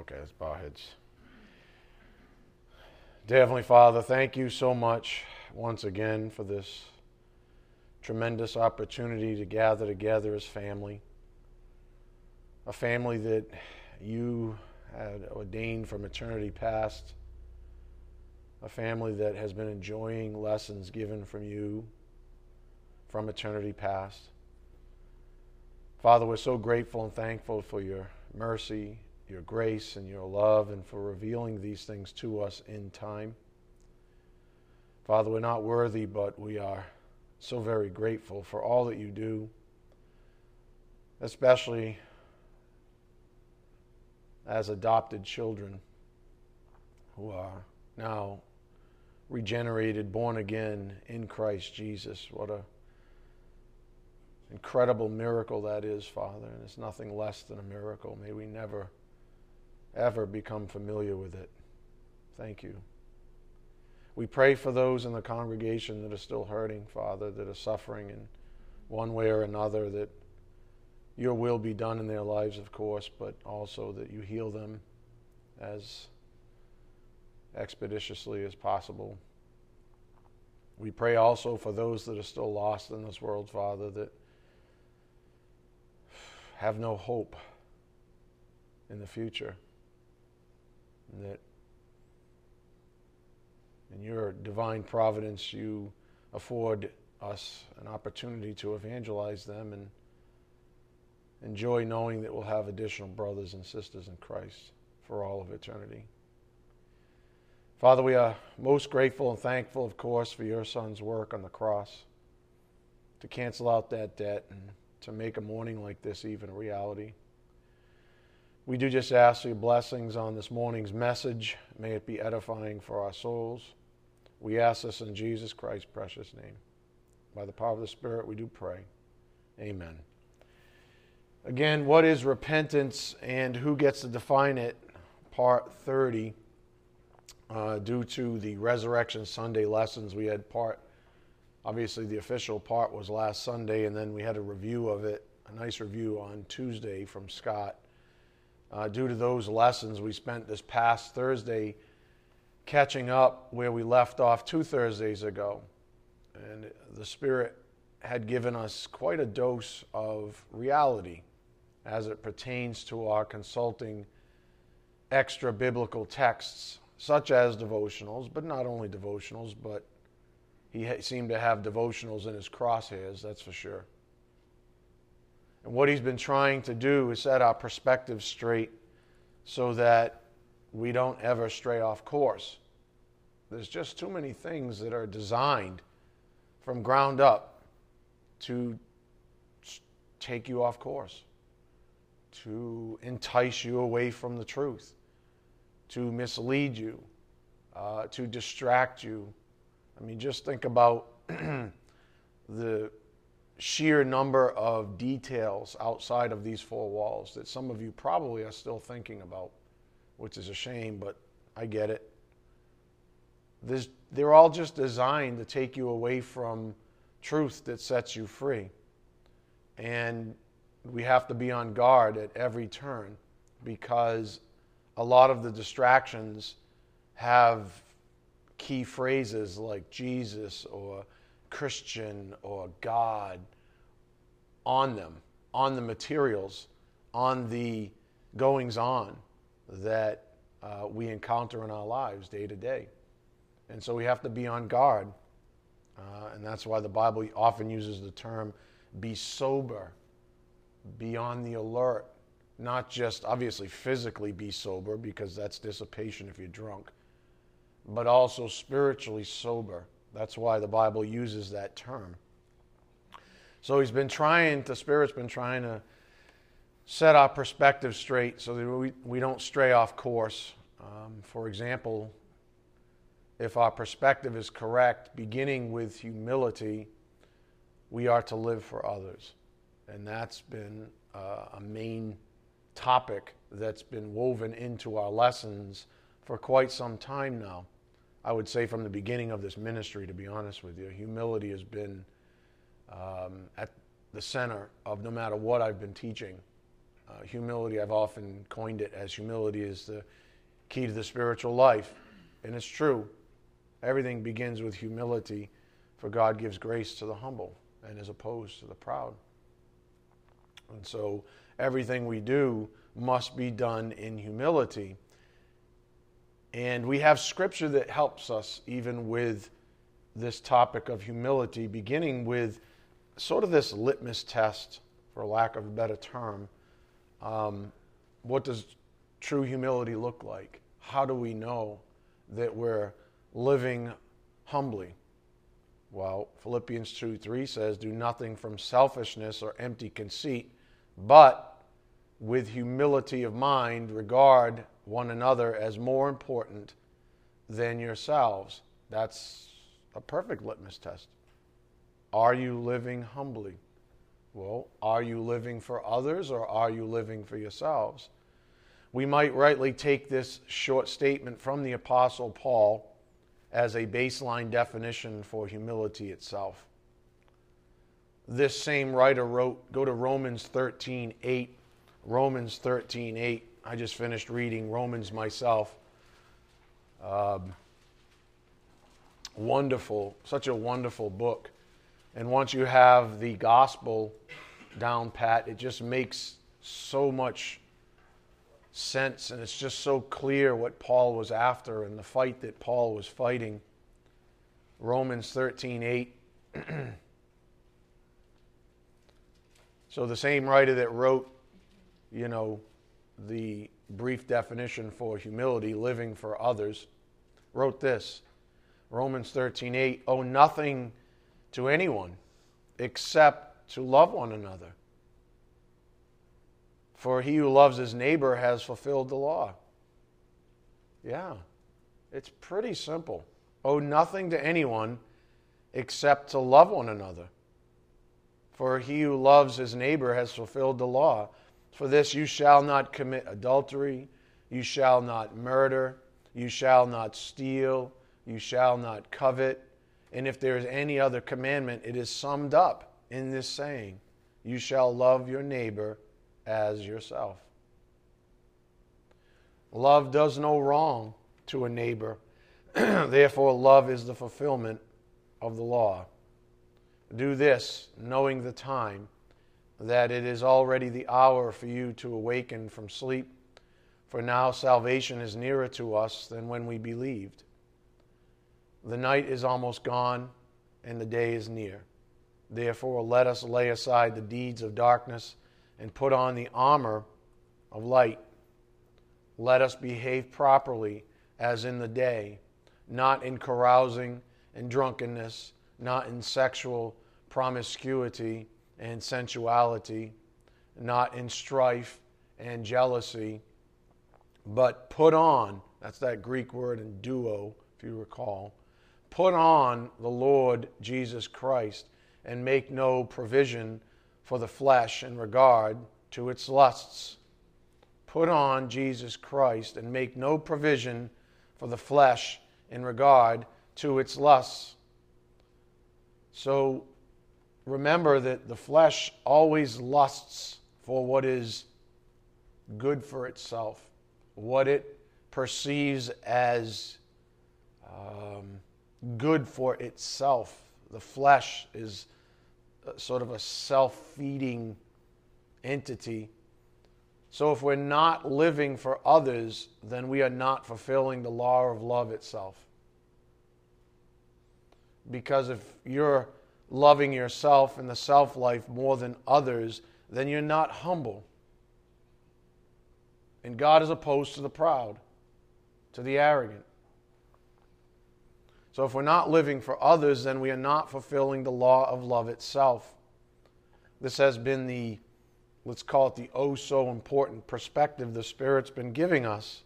Okay, let's bow heads. Dear Heavenly Father, thank you so much once again for this tremendous opportunity to gather together as family, a family that you had ordained from eternity past, a family that has been enjoying lessons given from you from eternity past. Father, we're so grateful and thankful for your mercy, your grace, and your love, and for revealing these things to us in time. Father, we're not worthy, but we are so very grateful for all that you do, especially as adopted children who are now regenerated, born again in Christ Jesus. What an incredible miracle that is, Father, and it's nothing less than a miracle. May we never, ever become familiar with it. Thank you. We pray for those in the congregation that are still hurting, Father, that are suffering in one way or another, that your will be done in their lives, of course, but also that you heal them as expeditiously as possible. We pray also for those that are still lost in this world, Father, that have no hope in the future, and that in your divine providence, you afford us an opportunity to evangelize them and enjoy knowing that we'll have additional brothers and sisters in Christ for all of eternity. Father, we are most grateful and thankful, of course, for your Son's work on the cross to cancel out that debt and to make a morning like this even a reality. We do just ask for your blessings on this morning's message. May it be edifying for our souls. We ask this in Jesus Christ's precious name. By the power of the Spirit, we do pray. Amen. Again, what is repentance and who gets to define it? Part 30. Due to the Resurrection Sunday lessons, we had obviously the official part was last Sunday, and then we had a review of it, a nice review on Tuesday from Scott. Due to those lessons, we spent this past Thursday catching up where we left off 2 Thursdays ago. And the Spirit had given us quite a dose of reality as it pertains to our consulting extra-biblical texts, such as devotionals, but not only devotionals, but he seemed to have devotionals in his crosshairs, that's for sure. And what he's been trying to do is set our perspective straight so that we don't ever stray off course. There's just too many things that are designed from ground up to take you off course, to entice you away from the truth, to mislead you, to distract you. I mean, just think about the sheer number of details outside of these 4 walls that some of you probably are still thinking about, which is a shame, but I get it. They're all just designed to take you away from truth that sets you free. And we have to be on guard at every turn because a lot of the distractions have key phrases like Jesus or Christian or God on them, on the materials, on the goings-on that we encounter in our lives day to day. And so we have to be on guard. And that's why the Bible often uses the term, be sober, be on the alert, not just obviously physically be sober because that's dissipation if you're drunk, but also spiritually sober. That's why the Bible uses that term. So the Spirit's been trying to set our perspective straight so that we don't stray off course. For example, if our perspective is correct, beginning with humility, we are to live for others. And that's been a main topic that's been woven into our lessons for quite some time now. I would say from the beginning of this ministry, to be honest with you, humility has been at the center of no matter what I've been teaching. Humility, I've often coined it as humility is the key to the spiritual life. And it's true. Everything begins with humility, for God gives grace to the humble and is opposed to the proud. And so everything we do must be done in humility. And we have scripture that helps us even with this topic of humility, beginning with sort of this litmus test, for lack of a better term. What does true humility look like? How do we know that we're living humbly? Well, Philippians 2:3 says, do nothing from selfishness or empty conceit, but with humility of mind regard one another as more important than yourselves. That's a perfect litmus test. Are you living humbly? Well, are you living for others or are you living for yourselves? We might rightly take this short statement from the Apostle Paul as a baseline definition for humility itself. This same writer wrote, go to Romans 13:8. Romans 13:8. I just finished reading Romans myself. Wonderful, such a wonderful book. And once you have the gospel down pat, it just makes so much sense, and it's just so clear what Paul was after and the fight that Paul was fighting. Romans 13:8. So the same writer that wrote, you know, the brief definition for humility, living for others, wrote this. Romans 13:8, owe nothing to anyone except to love one another. For he who loves his neighbor has fulfilled the law. Yeah, it's pretty simple. Owe nothing to anyone except to love one another. For he who loves his neighbor has fulfilled the law. For this you shall not commit adultery, you shall not murder, you shall not steal, you shall not covet. And if there is any other commandment, it is summed up in this saying, you shall love your neighbor as yourself. Love does no wrong to a neighbor. Therefore, love is the fulfillment of the law. Do this, knowing the time, that it is already the hour for you to awaken from sleep. For now salvation is nearer to us than when we believed. The night is almost gone, and the day is near. Therefore, let us lay aside the deeds of darkness and put on the armor of light. Let us behave properly as in the day, not in carousing and drunkenness, not in sexual promiscuity and sensuality, not in strife and jealousy, but put on, that's that Greek word in duo, if you recall, put on the Lord Jesus Christ and make no provision for the flesh in regard to its lusts. Put on Jesus Christ and make no provision for the flesh in regard to its lusts. So remember that the flesh always lusts for what is good for itself, what it perceives as good for itself. The flesh is sort of a self-feeding entity. So if we're not living for others, then we are not fulfilling the law of love itself. Because if you're loving yourself and the self-life more than others, then you're not humble. And God is opposed to the proud, to the arrogant. So if we're not living for others, then we are not fulfilling the law of love itself. This has been the, let's call it the oh-so-important perspective the Spirit's been giving us.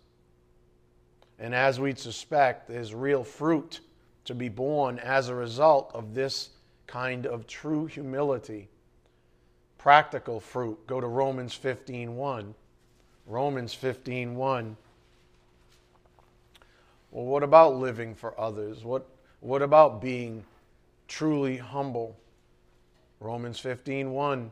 And as we'd suspect, there's real fruit to be born as a result of this kind of true humility. Practical fruit. Go to Romans 15:1. Romans 15:1. Well, what about living for others? What about being truly humble? Romans 15:1.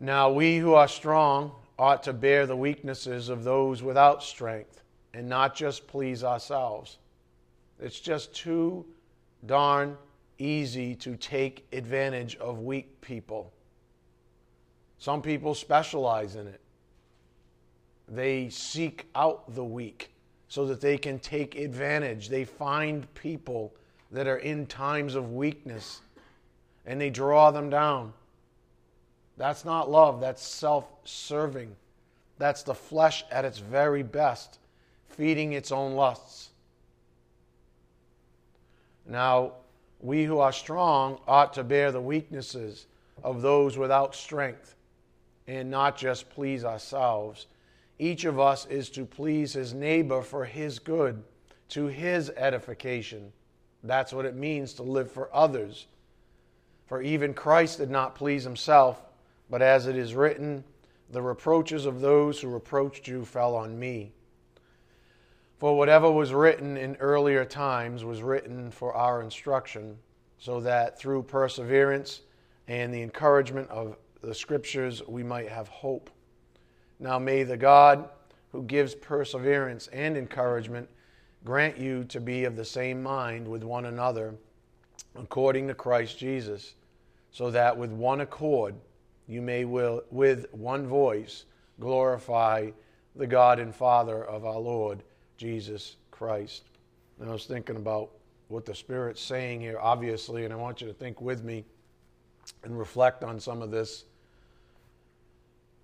Now we who are strong ought to bear the weaknesses of those without strength and not just please ourselves. It's just too darn easy to take advantage of weak people. Some people specialize in it. They seek out the weak so that they can take advantage. They find people that are in times of weakness and they draw them down. That's not love. That's self-serving. That's the flesh at its very best, feeding its own lusts. Now, we who are strong ought to bear the weaknesses of those without strength and not just please ourselves. Each of us is to please his neighbor for his good, to his edification. That's what it means to live for others. For even Christ did not please himself, but as it is written, the reproaches of those who reproached you fell on me. For whatever was written in earlier times was written for our instruction, so that through perseverance and the encouragement of the Scriptures we might have hope. Now may the God who gives perseverance and encouragement grant you to be of the same mind with one another according to Christ Jesus, so that with one accord you may with one voice glorify the God and Father of our Lord Jesus Christ. And I was thinking about what the Spirit's saying here, obviously, and I want you to think with me and reflect on some of this.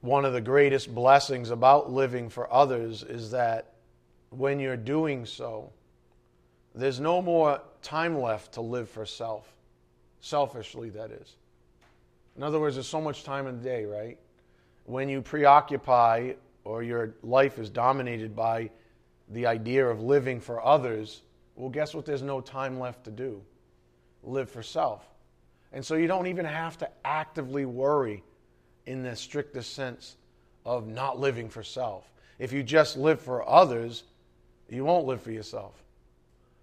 One of the greatest blessings about living for others is that when you're doing so, there's no more time left to live for self. Selfishly, that is. In other words, there's so much time in the day, right? When you preoccupy or your life is dominated by the idea of living for others, well, guess what? There's no time left to do. Live for self. And so you don't even have to actively worry in the strictest sense of not living for self. If you just live for others, you won't live for yourself.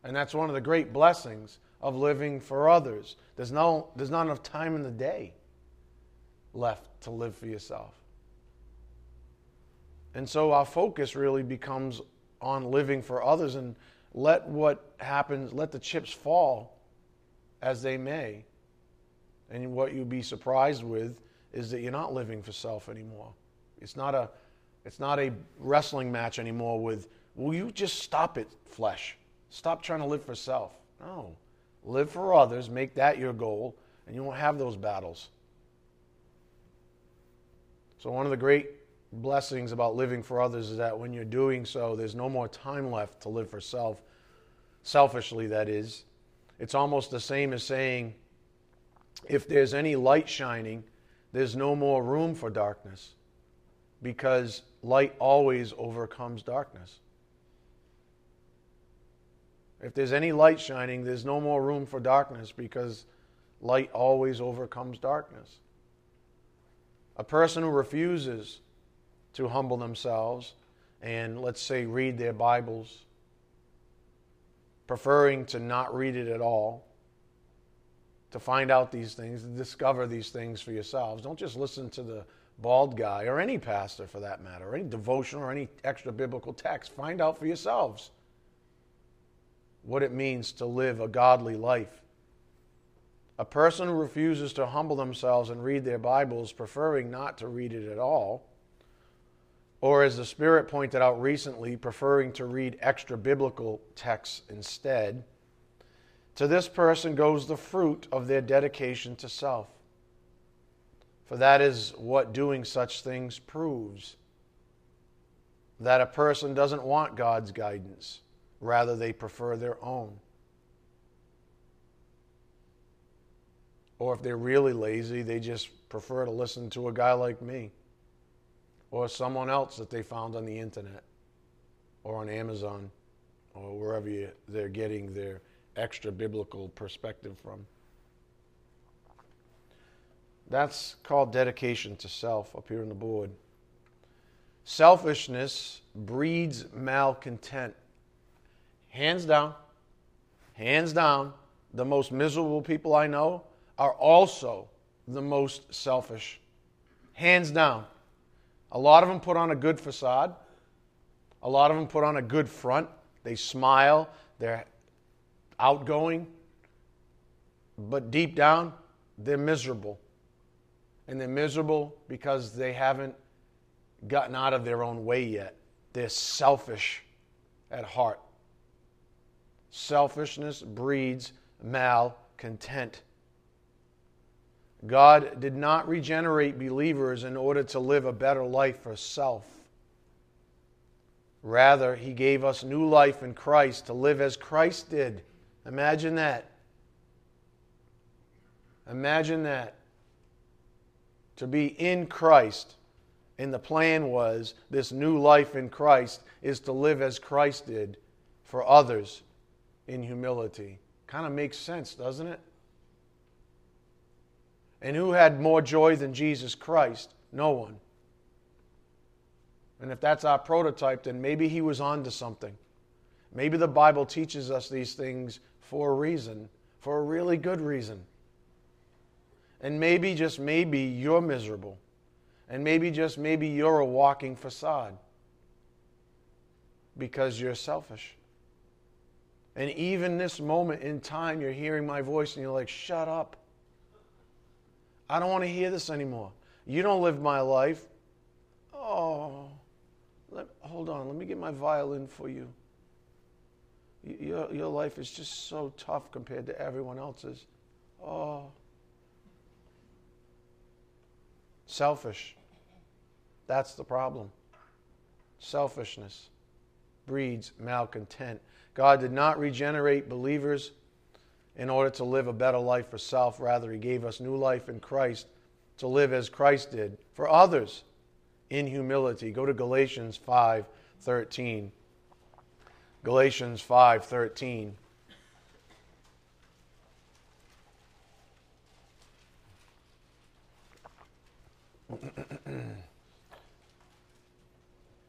And that's one of the great blessings of living for others. There's not enough time in the day left to live for yourself. And so our focus really becomes on living for others, and let what happens, let the chips fall as they may. And what you'll be surprised with is that you're not living for self anymore. It's not a wrestling match anymore with, will you just stop it, flesh? Stop trying to live for self. No. Live for others, make that your goal, and you won't have those battles. So one of the great blessings about living for others is that when you're doing so, there's no more time left to live for self. Selfishly, that is. It's almost the same as saying, if there's any light shining, there's no more room for darkness, because light always overcomes darkness. If there's any light shining, there's no more room for darkness, because light always overcomes darkness. A person who refuses to humble themselves and, let's say, read their Bibles, preferring to not read it at all, to find out these things, to discover these things for yourselves. Don't just listen to the bald guy, or any pastor for that matter, or any devotional or any extra biblical text. Find out for yourselves what it means to live a godly life. A person who refuses to humble themselves and read their Bibles, preferring not to read it at all, or as the Spirit pointed out recently, preferring to read extra biblical texts instead, to this person goes the fruit of their dedication to self. For that is what doing such things proves, that a person doesn't want God's guidance. Rather, they prefer their own. Or if they're really lazy, they just prefer to listen to a guy like me, or someone else that they found on the internet or on Amazon or wherever they're getting their extra biblical perspective from. That's called dedication to self up here on the board. Selfishness breeds malcontent. Hands down, the most miserable people I know are also the most selfish. Hands down. A lot of them put on a good facade. A lot of them put on a good front. They smile. They're outgoing. But deep down, they're miserable. And they're miserable because they haven't gotten out of their own way yet. They're selfish at heart. Selfishness breeds malcontent. God did not regenerate believers in order to live a better life for self. Rather, He gave us new life in Christ to live as Christ did. Imagine that. Imagine that. To be in Christ. And the plan was, this new life in Christ is to live as Christ did for others in humility. Kind of makes sense, doesn't it? And who had more joy than Jesus Christ? No one. And if that's our prototype, then maybe He was onto something. Maybe the Bible teaches us these things for a reason, for a really good reason. And maybe, just maybe, you're miserable. And maybe, just maybe, you're a walking facade because you're selfish. And even this moment in time, you're hearing my voice and you're like, shut up. I don't want to hear this anymore. You don't live my life. Oh, hold on. Let me get my violin for you. Your life is just so tough compared to everyone else's. Oh. Selfish. That's the problem. Selfishness breeds malcontent. God did not regenerate believers in order to live a better life for self. Rather, He gave us new life in Christ to live as Christ did for others in humility. Go to Galatians 5:13. Galatians 5:13.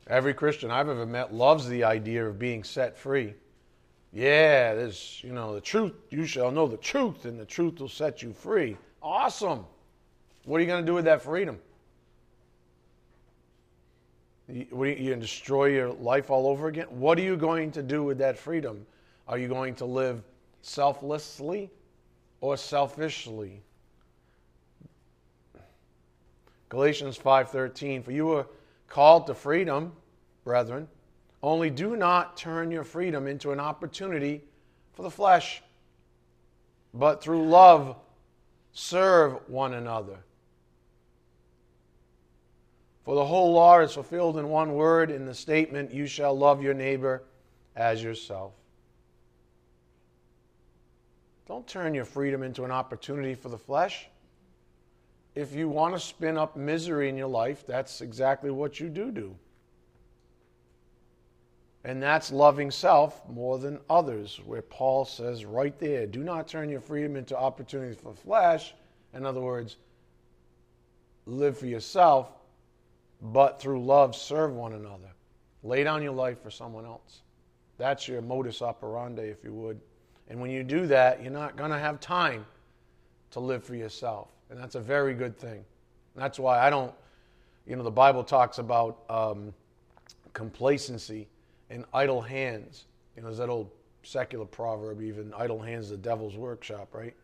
Every Christian I've ever met loves the idea of being set free. Yeah, there's, the truth. You shall know the truth, and the truth will set you free. Awesome. What are you going to do with that freedom? You're going to destroy your life all over again? What are you going to do with that freedom? Are you going to live selflessly or selfishly? Galatians 5:13, for you were called to freedom, brethren. Only do not turn your freedom into an opportunity for the flesh, but through love serve one another. For the whole law is fulfilled in one word, in the statement, you shall love your neighbor as yourself. Don't turn your freedom into an opportunity for the flesh. If you want to spin up misery in your life, that's exactly what you do. And that's loving self more than others, where Paul says right there, do not turn your freedom into opportunities for flesh. In other words, live for yourself, but through love serve one another. Lay down your life for someone else. That's your modus operandi, if you would. And when you do that, you're not going to have time to live for yourself. And that's a very good thing. That's why I don't, the Bible talks about complacency and idle hands. There's that old secular proverb, even, idle hands the devil's workshop, right?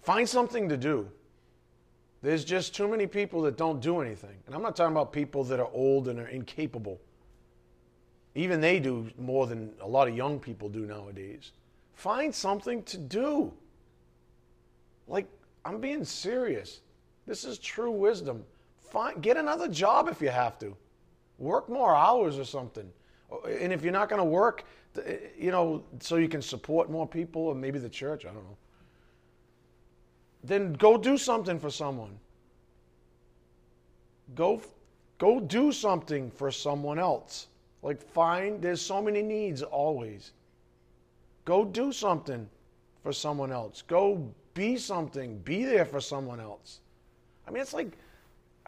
Find something to do. There's just too many people that don't do anything. And I'm not talking about people that are old and are incapable. Even they do more than a lot of young people do nowadays. Find something to do. Like, I'm being serious. This is true wisdom. Get another job if you have to. Work more hours or something. And if you're not going to work, so you can support more people or maybe the church, I don't know. Then go do something for someone. Go do something for someone else. Like there's so many needs always. Go do something for someone else. Go be something. Be there for someone else. It's like,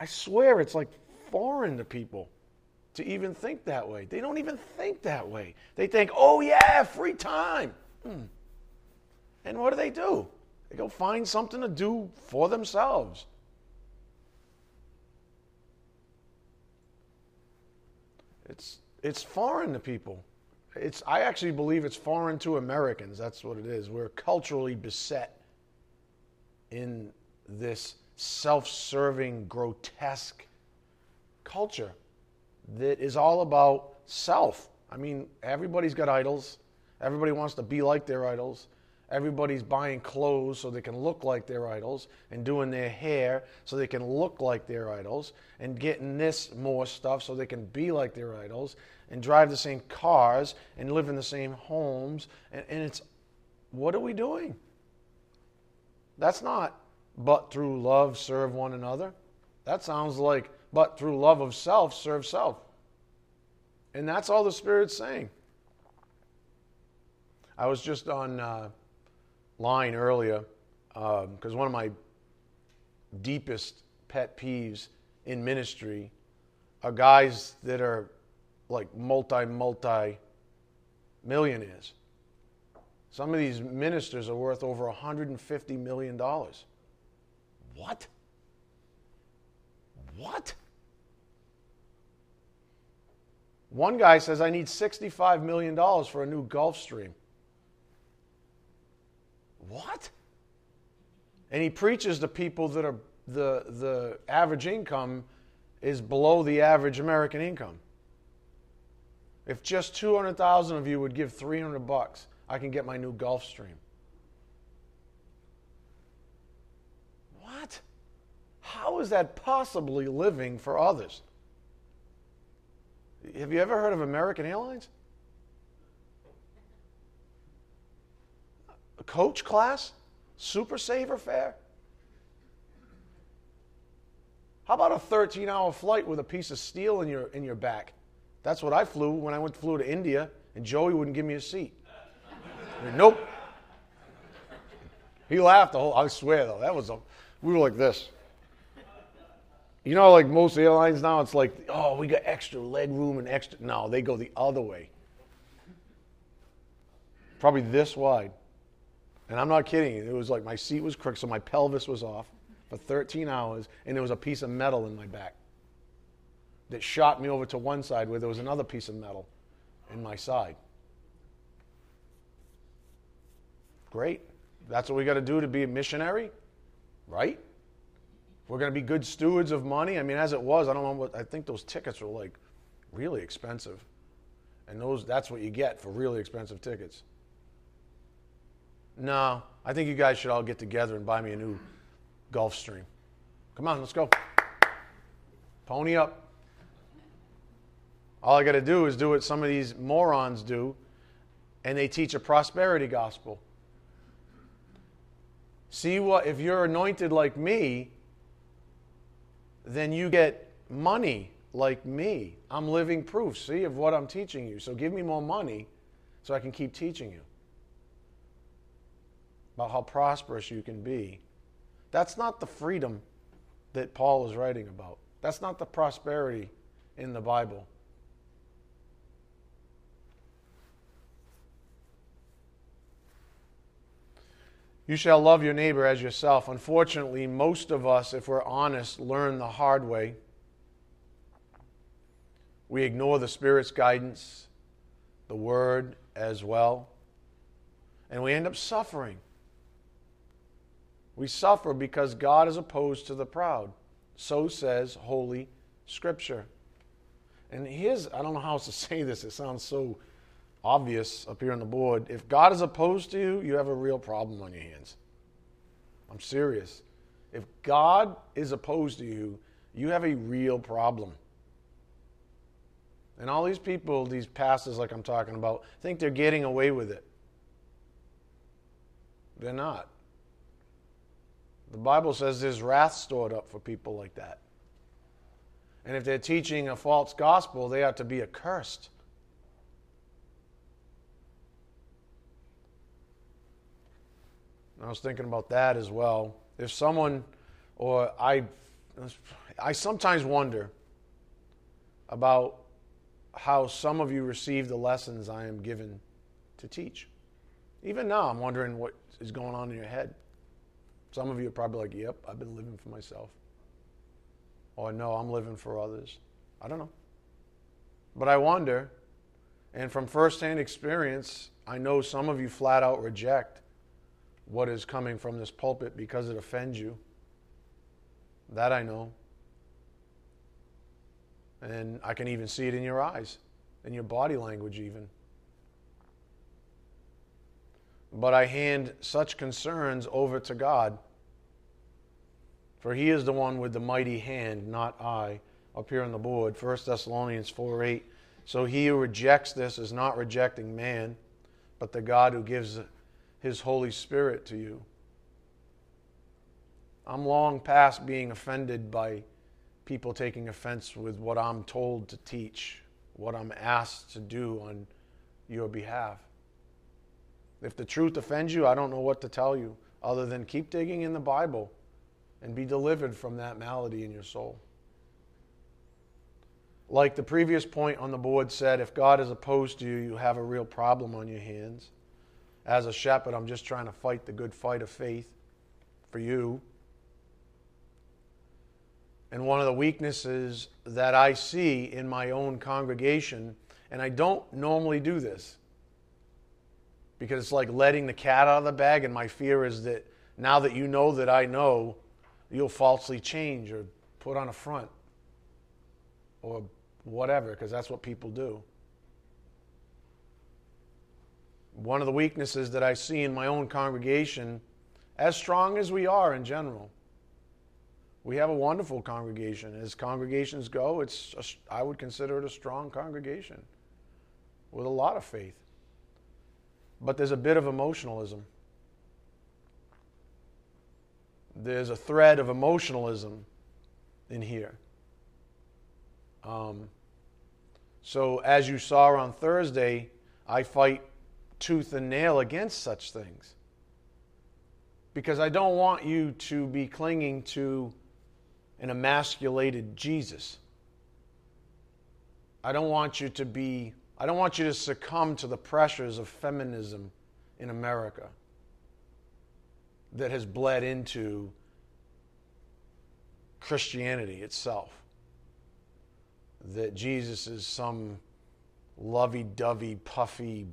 I swear it's like foreign to people. To even think that way. They don't even think that way. They think, oh yeah, free time. And what do? They go find something to do for themselves. It's foreign to people. I actually believe it's foreign to Americans. That's what it is. We're culturally beset in this self-serving, grotesque culture that is all about self. I mean, everybody's got idols. Everybody wants to be like their idols. Everybody's buying clothes so they can look like their idols, and doing their hair so they can look like their idols, and getting this more stuff so they can be like their idols, and drive the same cars and live in the same homes. And it's, what are we doing? That's not, but through love serve one another. That sounds like, but through love of self serve self. And that's all the Spirit's saying. I was just on line earlier because one of my deepest pet peeves in ministry are guys that are like multi-millionaires. Some of these ministers are worth over $150 million. What? What? One guy says, I need $65 million for a new Gulfstream. What? And he preaches to people that are the average income is below the average American income. If just 200,000 of you would give $300, I can get my new Gulfstream. What? How is that possibly living for others? Have you ever heard of American Airlines? Coach class? Super saver fare? How about a 13-hour flight with a piece of steel in your back? That's what I flew when I flew to India, and Joey wouldn't give me a seat. I mean, nope. He laughed the whole, I swear though, that was we were like this. You know, like most airlines now, it's like, oh, we got extra leg room and extra, no, they go the other way. Probably this wide. And I'm not kidding. It was like my seat was crooked, so my pelvis was off for 13 hours, and there was a piece of metal in my back that shot me over to one side where there was another piece of metal in my side. Great. That's what we got to do to be a missionary, right? We're going to be good stewards of money. I mean, as it was, I don't know what, I think those tickets were like really expensive. And that's what you get for really expensive tickets. No, I think you guys should all get together and buy me a new Gulfstream. Come on, let's go. Pony up. All I got to do is do what some of these morons do, and they teach a prosperity gospel. See, what if you're anointed like me, then you get money like me. I'm living proof, see, of what I'm teaching you. So give me more money so I can keep teaching you about how prosperous you can be. That's not the freedom that Paul is writing about. That's not the prosperity in the Bible. You shall love your neighbor as yourself. Unfortunately, most of us, if we're honest, learn the hard way. We ignore the Spirit's guidance, the Word as well, and we end up suffering. We suffer because God is opposed to the proud. So says Holy Scripture. And here's, I don't know how else to say this. It sounds so obvious up here on the board. If God is opposed to you, you have a real problem on your hands. I'm serious. If God is opposed to you, you have a real problem. And all these people, these pastors like I'm talking about, think they're getting away with it. They're not. The Bible says there's wrath stored up for people like that. And if they're teaching a false gospel, they ought to be accursed. And I was thinking about that as well. If someone, or I sometimes wonder about how some of you receive the lessons I am given to teach. Even now, I'm wondering what is going on in your head. Some of you are probably like, yep, I've been living for myself. Or no, I'm living for others. I don't know. But I wonder, and from firsthand experience, I know some of you flat out reject what is coming from this pulpit because it offends you. That I know. And I can even see it in your eyes, in your body language even. But I hand such concerns over to God, for He is the one with the mighty hand, not I, up here on the board, 1 Thessalonians 4:8. So he who rejects this is not rejecting man, but the God who gives His Holy Spirit to you. I'm long past being offended by people taking offense with what I'm told to teach, what I'm asked to do on your behalf. If the truth offends you, I don't know what to tell you other than keep digging in the Bible and be delivered from that malady in your soul. Like the previous point on the board said, if God is opposed to you, you have a real problem on your hands. As a shepherd, I'm just trying to fight the good fight of faith for you. And one of the weaknesses that I see in my own congregation, and I don't normally do this, because it's like letting the cat out of the bag, and my fear is that now that you know that I know, you'll falsely change or put on a front or whatever, because that's what people do. One of the weaknesses that I see in my own congregation, as strong as we are in general, we have a wonderful congregation. As congregations go, I would consider it a strong congregation with a lot of faith. But there's a bit of emotionalism. There's a thread of emotionalism in here. So as you saw on Thursday, I fight tooth and nail against such things, because I don't want you to be clinging to an emasculated Jesus. I don't want you to succumb to the pressures of feminism in America that has bled into Christianity itself. That Jesus is some lovey-dovey, puffy,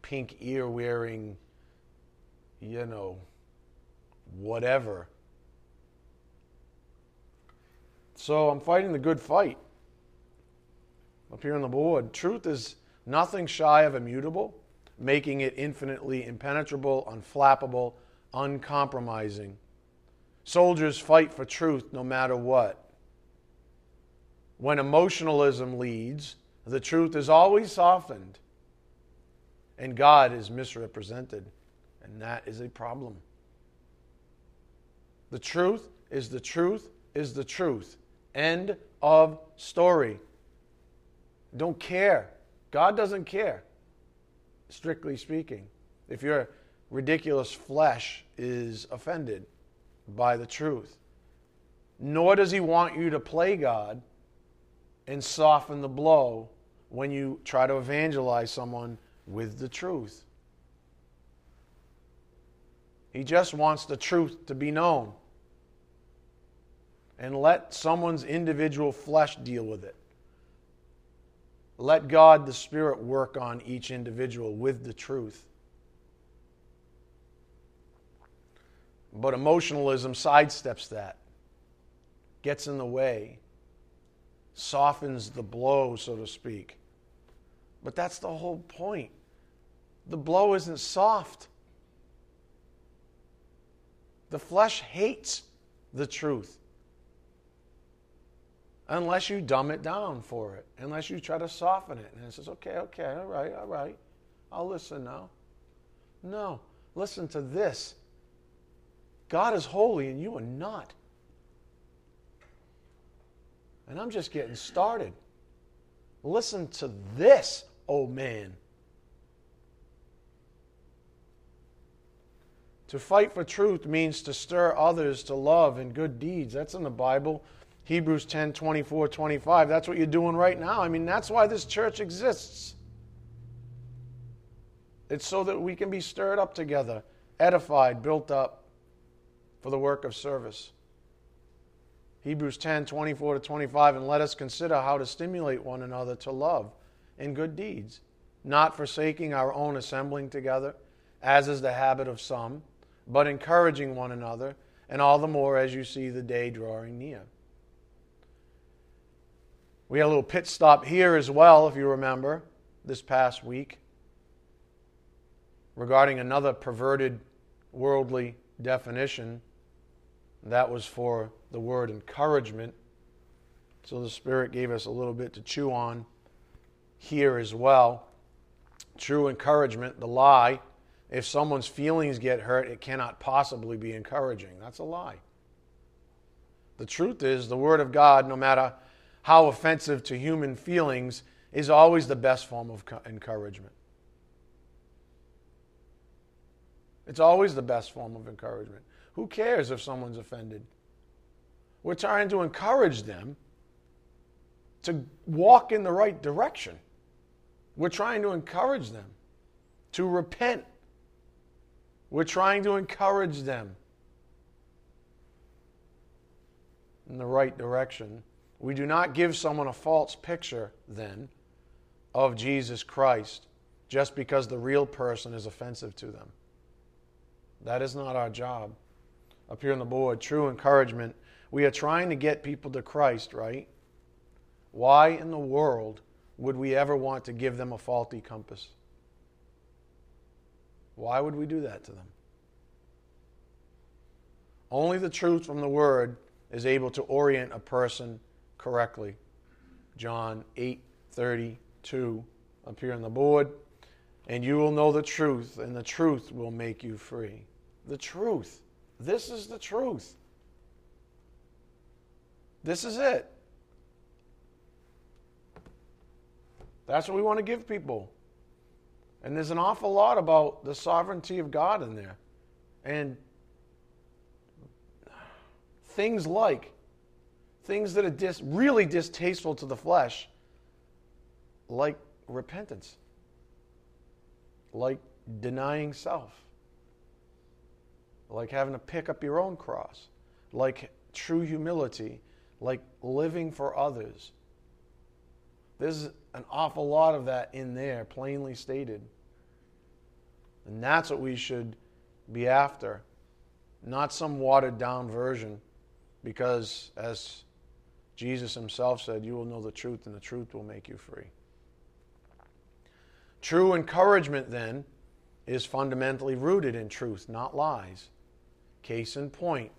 pink ear-wearing, whatever. So I'm fighting the good fight. Up here on the board, truth is nothing shy of immutable, making it infinitely impenetrable, unflappable, uncompromising. Soldiers fight for truth no matter what. When emotionalism leads, the truth is always softened, and God is misrepresented, and that is a problem. The truth is the truth is the truth. End of story. Don't care. God doesn't care, strictly speaking, if your ridiculous flesh is offended by the truth. Nor does He want you to play God and soften the blow when you try to evangelize someone with the truth. He just wants the truth to be known, and let someone's individual flesh deal with it. Let God, the Spirit, work on each individual with the truth. But emotionalism sidesteps that, gets in the way, softens the blow, so to speak. But that's the whole point. The blow isn't soft. The flesh hates the truth, unless you dumb it down for it, unless you try to soften it. And it says, okay, all right, I'll listen now. No, listen to this. God is holy and you are not. And I'm just getting started. Listen to this, oh man. To fight for truth means to stir others to love and good deeds. That's in the Bible. Hebrews 10:24-25, that's what you're doing right now. I mean, that's why this church exists. It's so that we can be stirred up together, edified, built up for the work of service. Hebrews 10:24-25, and let us consider how to stimulate one another to love and good deeds, not forsaking our own assembling together, as is the habit of some, but encouraging one another, and all the more as you see the day drawing near. We had a little pit stop here as well, if you remember, this past week, regarding another perverted worldly definition. That was for the word encouragement. So the Spirit gave us a little bit to chew on here as well. True encouragement, the lie. If someone's feelings get hurt, it cannot possibly be encouraging. That's a lie. The truth is, the Word of God, no matter how offensive to human feelings, is always the best form of encouragement. It's always the best form of encouragement. Who cares if someone's offended? We're trying to encourage them to walk in the right direction. We're trying to encourage them to repent. We're trying to encourage them in the right direction. We do not give someone a false picture, then, of Jesus Christ just because the real person is offensive to them. That is not our job. Up here on the board, true encouragement. We are trying to get people to Christ, right? Why in the world would we ever want to give them a faulty compass? Why would we do that to them? Only the truth from the Word is able to orient a person correctly. John 8:32, up here on the board. And you will know the truth, and the truth will make you free. The truth. This is the truth. This is it. That's what we want to give people. And there's an awful lot about the sovereignty of God in there. And things like, things that are really distasteful to the flesh, like repentance, like denying self, like having to pick up your own cross, like true humility, like living for others. There's an awful lot of that in there, plainly stated. And that's what we should be after, not some watered-down version, because as Jesus himself said, you will know the truth, and the truth will make you free. True encouragement, then, is fundamentally rooted in truth, not lies. Case in point,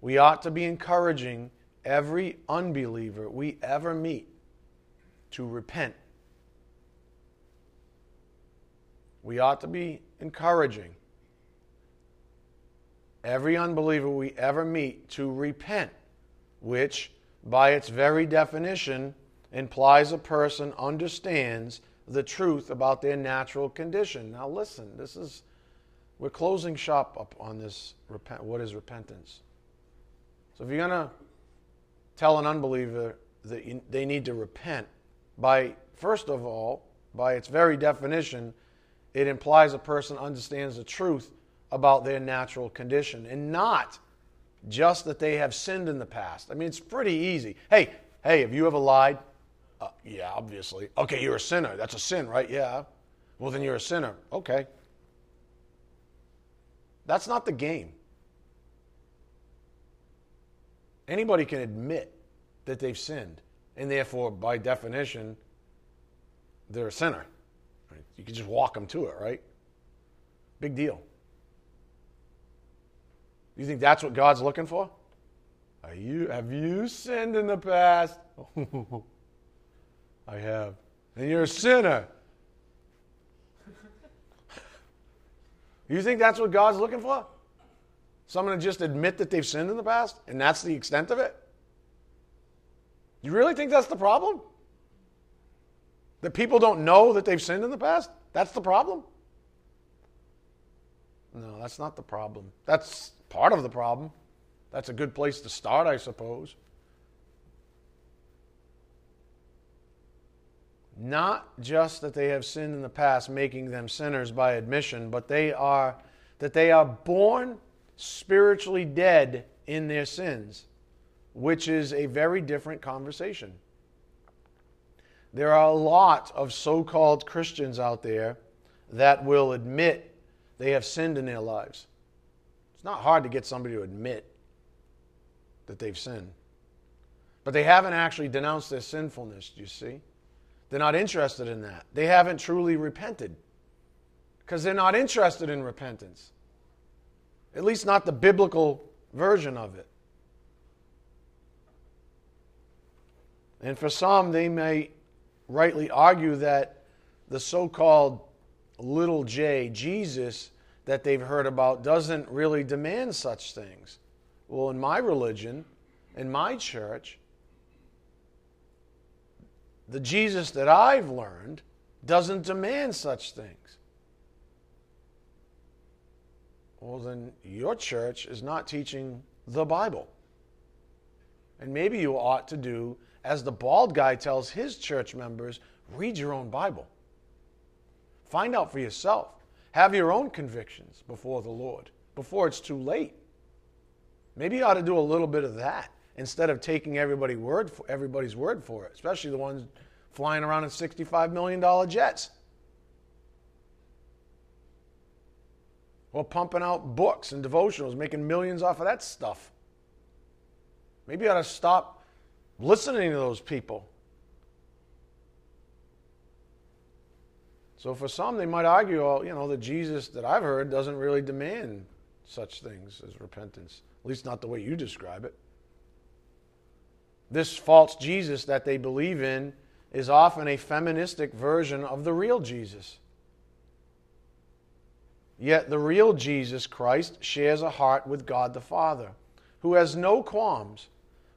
we ought to be encouraging every unbeliever we ever meet to repent. We ought to be encouraging every unbeliever we ever meet to repent, which, by its very definition, implies a person understands the truth about their natural condition. Now listen, we're closing shop up on this, what is repentance. So if you're going to tell an unbeliever that they need to repent, by its very definition, it implies a person understands the truth about their natural condition, and not just that they have sinned in the past. I mean, it's pretty easy. Hey, have you ever lied? Yeah, obviously. Okay, you're a sinner. That's a sin, right? Yeah. Well, then you're a sinner. Okay. That's not the game. Anybody can admit that they've sinned, and therefore, by definition, they're a sinner. You can just walk them to it, right? Big deal. You think that's what God's looking for? Have you sinned in the past? I have. And you're a sinner. You think that's what God's looking for? Someone to just admit that they've sinned in the past, and that's the extent of it? You really think that's the problem? That people don't know that they've sinned in the past? That's the problem? No, that's not the problem. That's part of the problem. That's a good place to start, I suppose. Not just that they have sinned in the past, making them sinners by admission, but that they are born spiritually dead in their sins. which is a very different conversation. There are a lot of so-called Christians out there that will admit they have sinned in their lives. It's not hard to get somebody to admit that they've sinned. But they haven't actually denounced their sinfulness, you see. They're not interested in that. They haven't truly repented because they're not interested in repentance. At least not the biblical version of it. And for some, they may rightly argue that the so-called little J, Jesus, that they've heard about doesn't really demand such things. Well, in my religion, in my church, the Jesus that I've learned doesn't demand such things. Well, then your church is not teaching the Bible. And maybe you ought to do as the bald guy tells his church members, read your own Bible. Find out for yourself. Have your own convictions before the Lord, before it's too late. Maybe you ought to do a little bit of that instead of taking everybody's word for it, especially the ones flying around in $65 million jets. Or pumping out books and devotionals, making millions off of that stuff. Maybe you ought to stop listening to those people. So for some, they might argue, the Jesus that I've heard doesn't really demand such things as repentance, at least not the way you describe it. This false Jesus that they believe in is often a feministic version of the real Jesus. Yet the real Jesus Christ shares a heart with God the Father, who has no qualms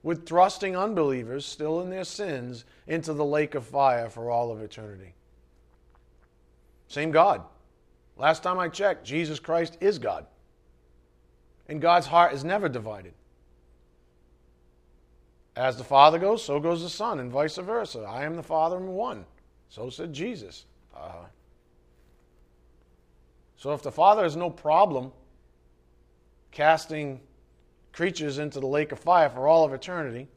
with thrusting unbelievers still in their sins into the lake of fire for all of eternity. Same God. Last time I checked, Jesus Christ is God. And God's heart is never divided. As the Father goes, so goes the Son, and vice versa. I am the Father and one. So said Jesus. So if the Father has no problem casting creatures into the lake of fire for all of eternity,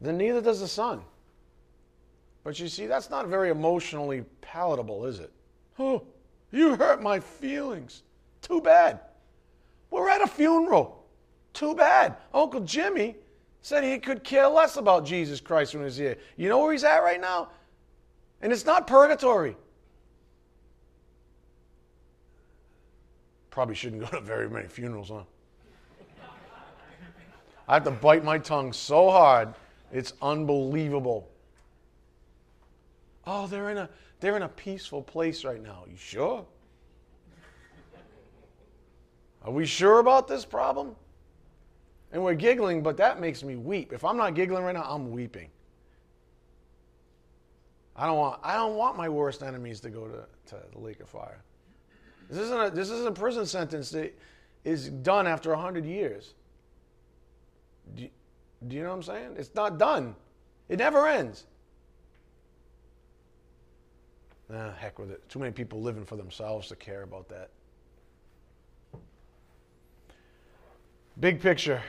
then neither does the Son. But you see, that's not very emotionally palatable, is it? Oh, you hurt my feelings. Too bad. We're at a funeral. Too bad. Uncle Jimmy said he could care less about Jesus Christ when he was here. You know where he's at right now? And it's not purgatory. Probably shouldn't go to very many funerals, huh? I have to bite my tongue so hard, it's unbelievable. Oh, they're in a peaceful place right now. You sure? Are we sure about this problem? And we're giggling, but that makes me weep. If I'm not giggling right now, I'm weeping. I don't want my worst enemies to go to the lake of fire. This isn't a prison sentence that is done after 100 years. Do you know what I'm saying? It's not done. It never ends. Nah, heck with it. Too many people living for themselves to care about that. Big picture.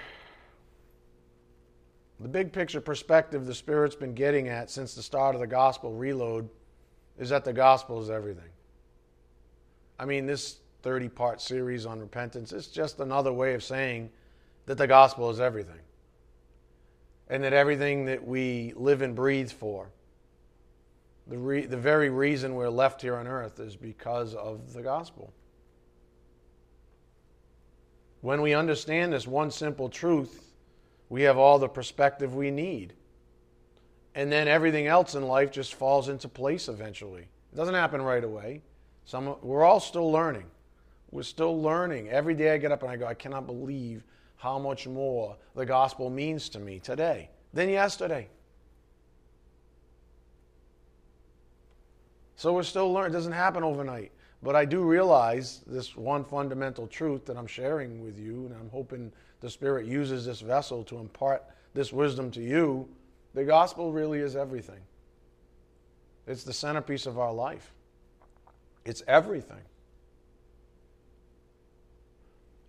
The big picture perspective the Spirit's been getting at since the start of the Gospel Reload is that the gospel is everything. I mean, this 30-part series on repentance is just another way of saying that the gospel is everything. And that everything that we live and breathe for, the very reason we're left here on earth is because of the gospel. When we understand this one simple truth, we have all the perspective we need. And then everything else in life just falls into place eventually. It doesn't happen right away. We're all still learning. We're still learning. Every day I get up and I go, I cannot believe how much more the gospel means to me today than yesterday. So we're still learning. It doesn't happen overnight. But I do realize this one fundamental truth that I'm sharing with you, and I'm hoping the Spirit uses this vessel to impart this wisdom to you. The gospel really is everything. It's the centerpiece of our life. It's everything.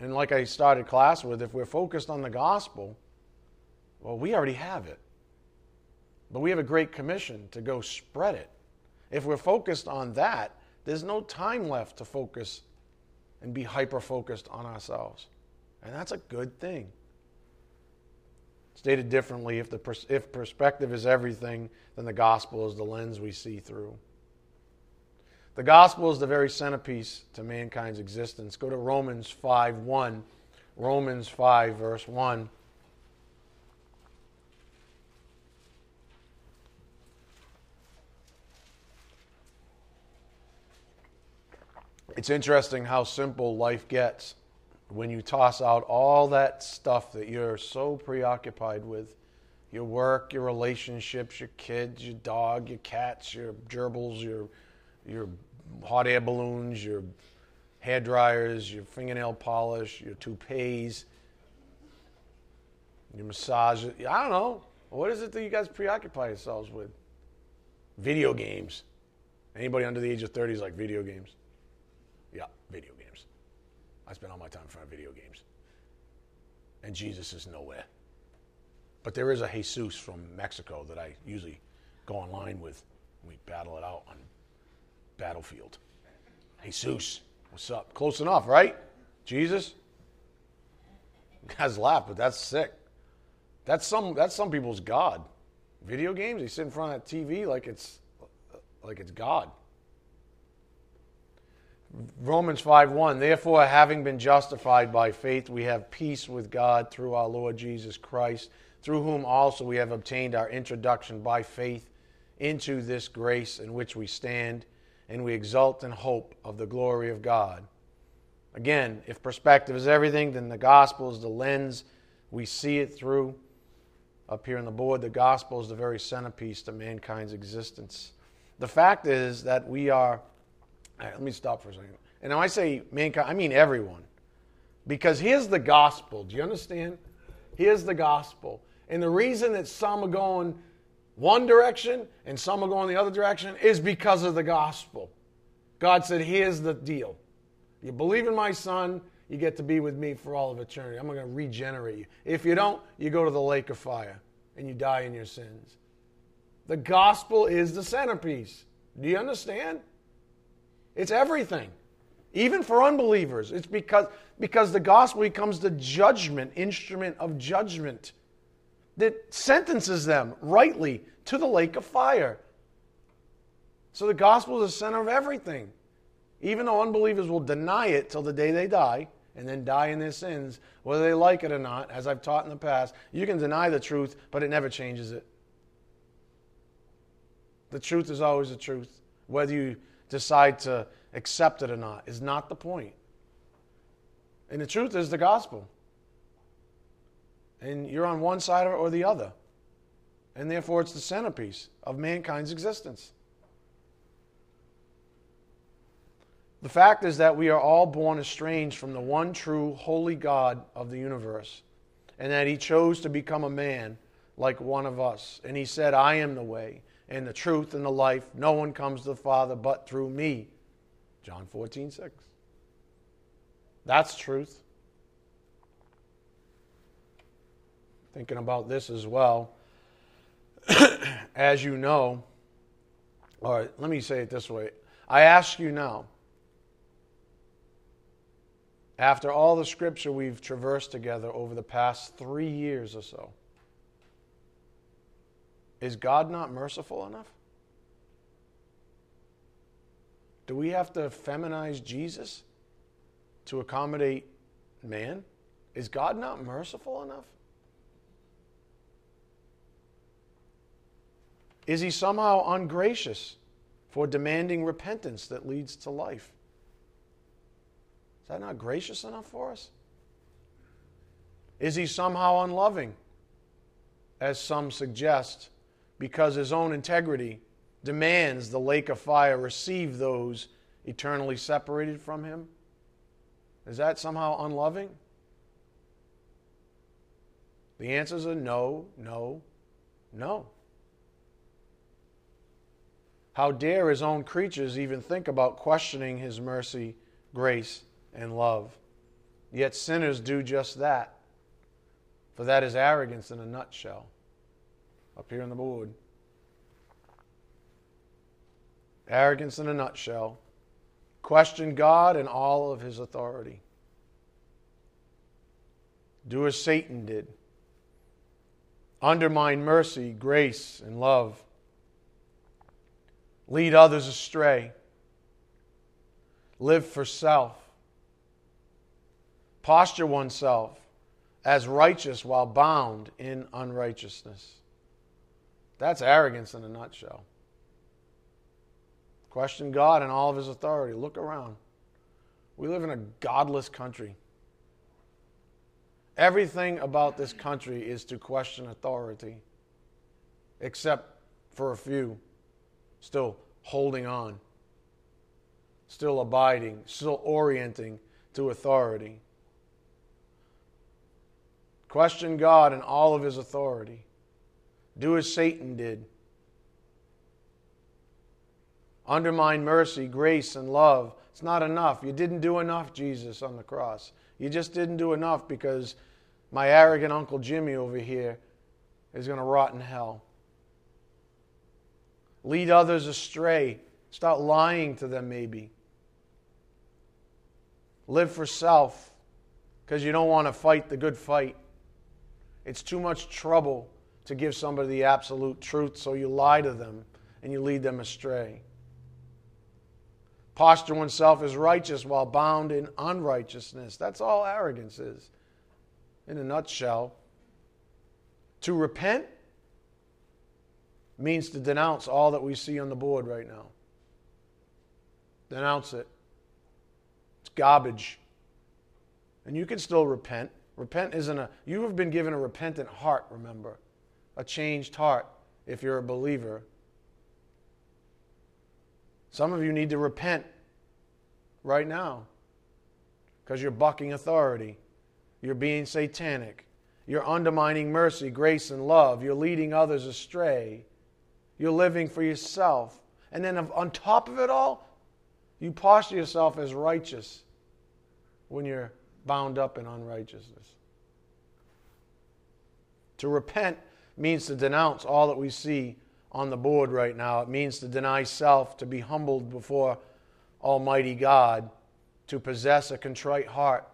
And like I started class with, if we're focused on the gospel, Well, we already have it. But we have a great commission to go spread it. If we're focused on that, there's no time left to focus and be hyper-focused on ourselves. And that's a good thing. Stated differently, if perspective is everything, then the gospel is the lens we see through. The gospel is the very centerpiece to mankind's existence. Go to Romans 5:1. Romans 5, verse 1. It's interesting how simple life gets when you toss out all that stuff that you're so preoccupied with. Your work, your relationships, your kids, your dog, your cats, your gerbils, your hot air balloons, your hair dryers, your fingernail polish, your toupees, your massage. I don't know. What is it that you guys preoccupy yourselves with? Video games. Anybody under the age of 30 is like video games. Yeah, video games. I spend all my time in front of video games. And Jesus is nowhere. But there is a Jesus from Mexico that I usually go online with. We battle it out on Battlefield. Jesus, what's up? Close enough, right? Jesus? You guys laugh, but that's sick. That's some people's God. Video games, they sit in front of that TV like it's God. Romans 5:1, therefore, having been justified by faith, we have peace with God through our Lord Jesus Christ, through whom also we have obtained our introduction by faith into this grace in which we stand, and we exult in hope of the glory of God. Again, if perspective is everything, then the gospel is the lens we see it through. Up here on the board, the gospel is the very centerpiece to mankind's existence. The fact is that we are... All right, let me stop for a second. And when I say mankind, I mean everyone. Because here's the gospel. Do you understand? Here's the gospel. And the reason that some are going one direction and some are going the other direction is because of the gospel. God said, here's the deal. You believe in my son, you get to be with me for all of eternity. I'm going to regenerate you. If you don't, you go to the lake of fire and you die in your sins. The gospel is the centerpiece. Do you understand? It's everything, even for unbelievers. It's because the gospel becomes the judgment, instrument of judgment that sentences them rightly to the lake of fire. So the gospel is the center of everything. Even though unbelievers will deny it till the day they die and then die in their sins, whether they like it or not, as I've taught in the past, you can deny the truth, but it never changes it. The truth is always the truth, whether you decide to accept it or not, is not the point. And the truth is the gospel. And you're on one side of it or the other. And therefore, it's the centerpiece of mankind's existence. The fact is that we are all born estranged from the one true holy God of the universe, and that he chose to become a man like one of us. And he said, I am the way and the truth and the life. No one comes to the Father but through me. John 14:6. That's truth. Thinking about this as well, as you know, or let me say it this way, I ask you now, after all the scripture we've traversed together over the past 3 years or so, is God not merciful enough? Do we have to feminize Jesus to accommodate man? Is God not merciful enough? Is he somehow ungracious for demanding repentance that leads to life? Is that not gracious enough for us? Is he somehow unloving, as some suggest, because his own integrity demands the lake of fire receive those eternally separated from him? Is that somehow unloving? The answers are no, no, no. How dare his own creatures even think about questioning his mercy, grace, and love? Yet sinners do just that. For that is arrogance in a nutshell, up here on the board. Arrogance in a nutshell. Question God and all of his authority. Do as Satan did. Undermine mercy, grace, and love. Lead others astray. Live for self. Posture oneself as righteous while bound in unrighteousness. That's arrogance in a nutshell. Question God and all of his authority. Look around. We live in a godless country. Everything about this country is to question authority, except for a few still holding on, still abiding, still orienting to authority. Question God and all of his authority. Do as Satan did. Undermine mercy, grace, and love. It's not enough. You didn't do enough, Jesus, on the cross. You just didn't do enough because my arrogant Uncle Jimmy over here is going to rot in hell. Lead others astray. Start lying to them, maybe. Live for self because you don't want to fight the good fight. It's too much trouble to give somebody the absolute truth, so you lie to them and you lead them astray. Posture oneself as righteous while bound in unrighteousness. That's all arrogance is, in a nutshell. To repent means to denounce all that we see on the board right now. Denounce it. It's garbage. And you can still repent. Repent isn't a... You have been given a repentant heart, remember. A changed heart if you're a believer. Some of you need to repent right now because you're bucking authority. You're being satanic. You're undermining mercy, grace, and love. You're leading others astray. You're living for yourself. And then on top of it all, you posture yourself as righteous when you're bound up in unrighteousness. To repent means to denounce all that we see on the board right now. It means to deny self, to be humbled before Almighty God, to possess a contrite heart.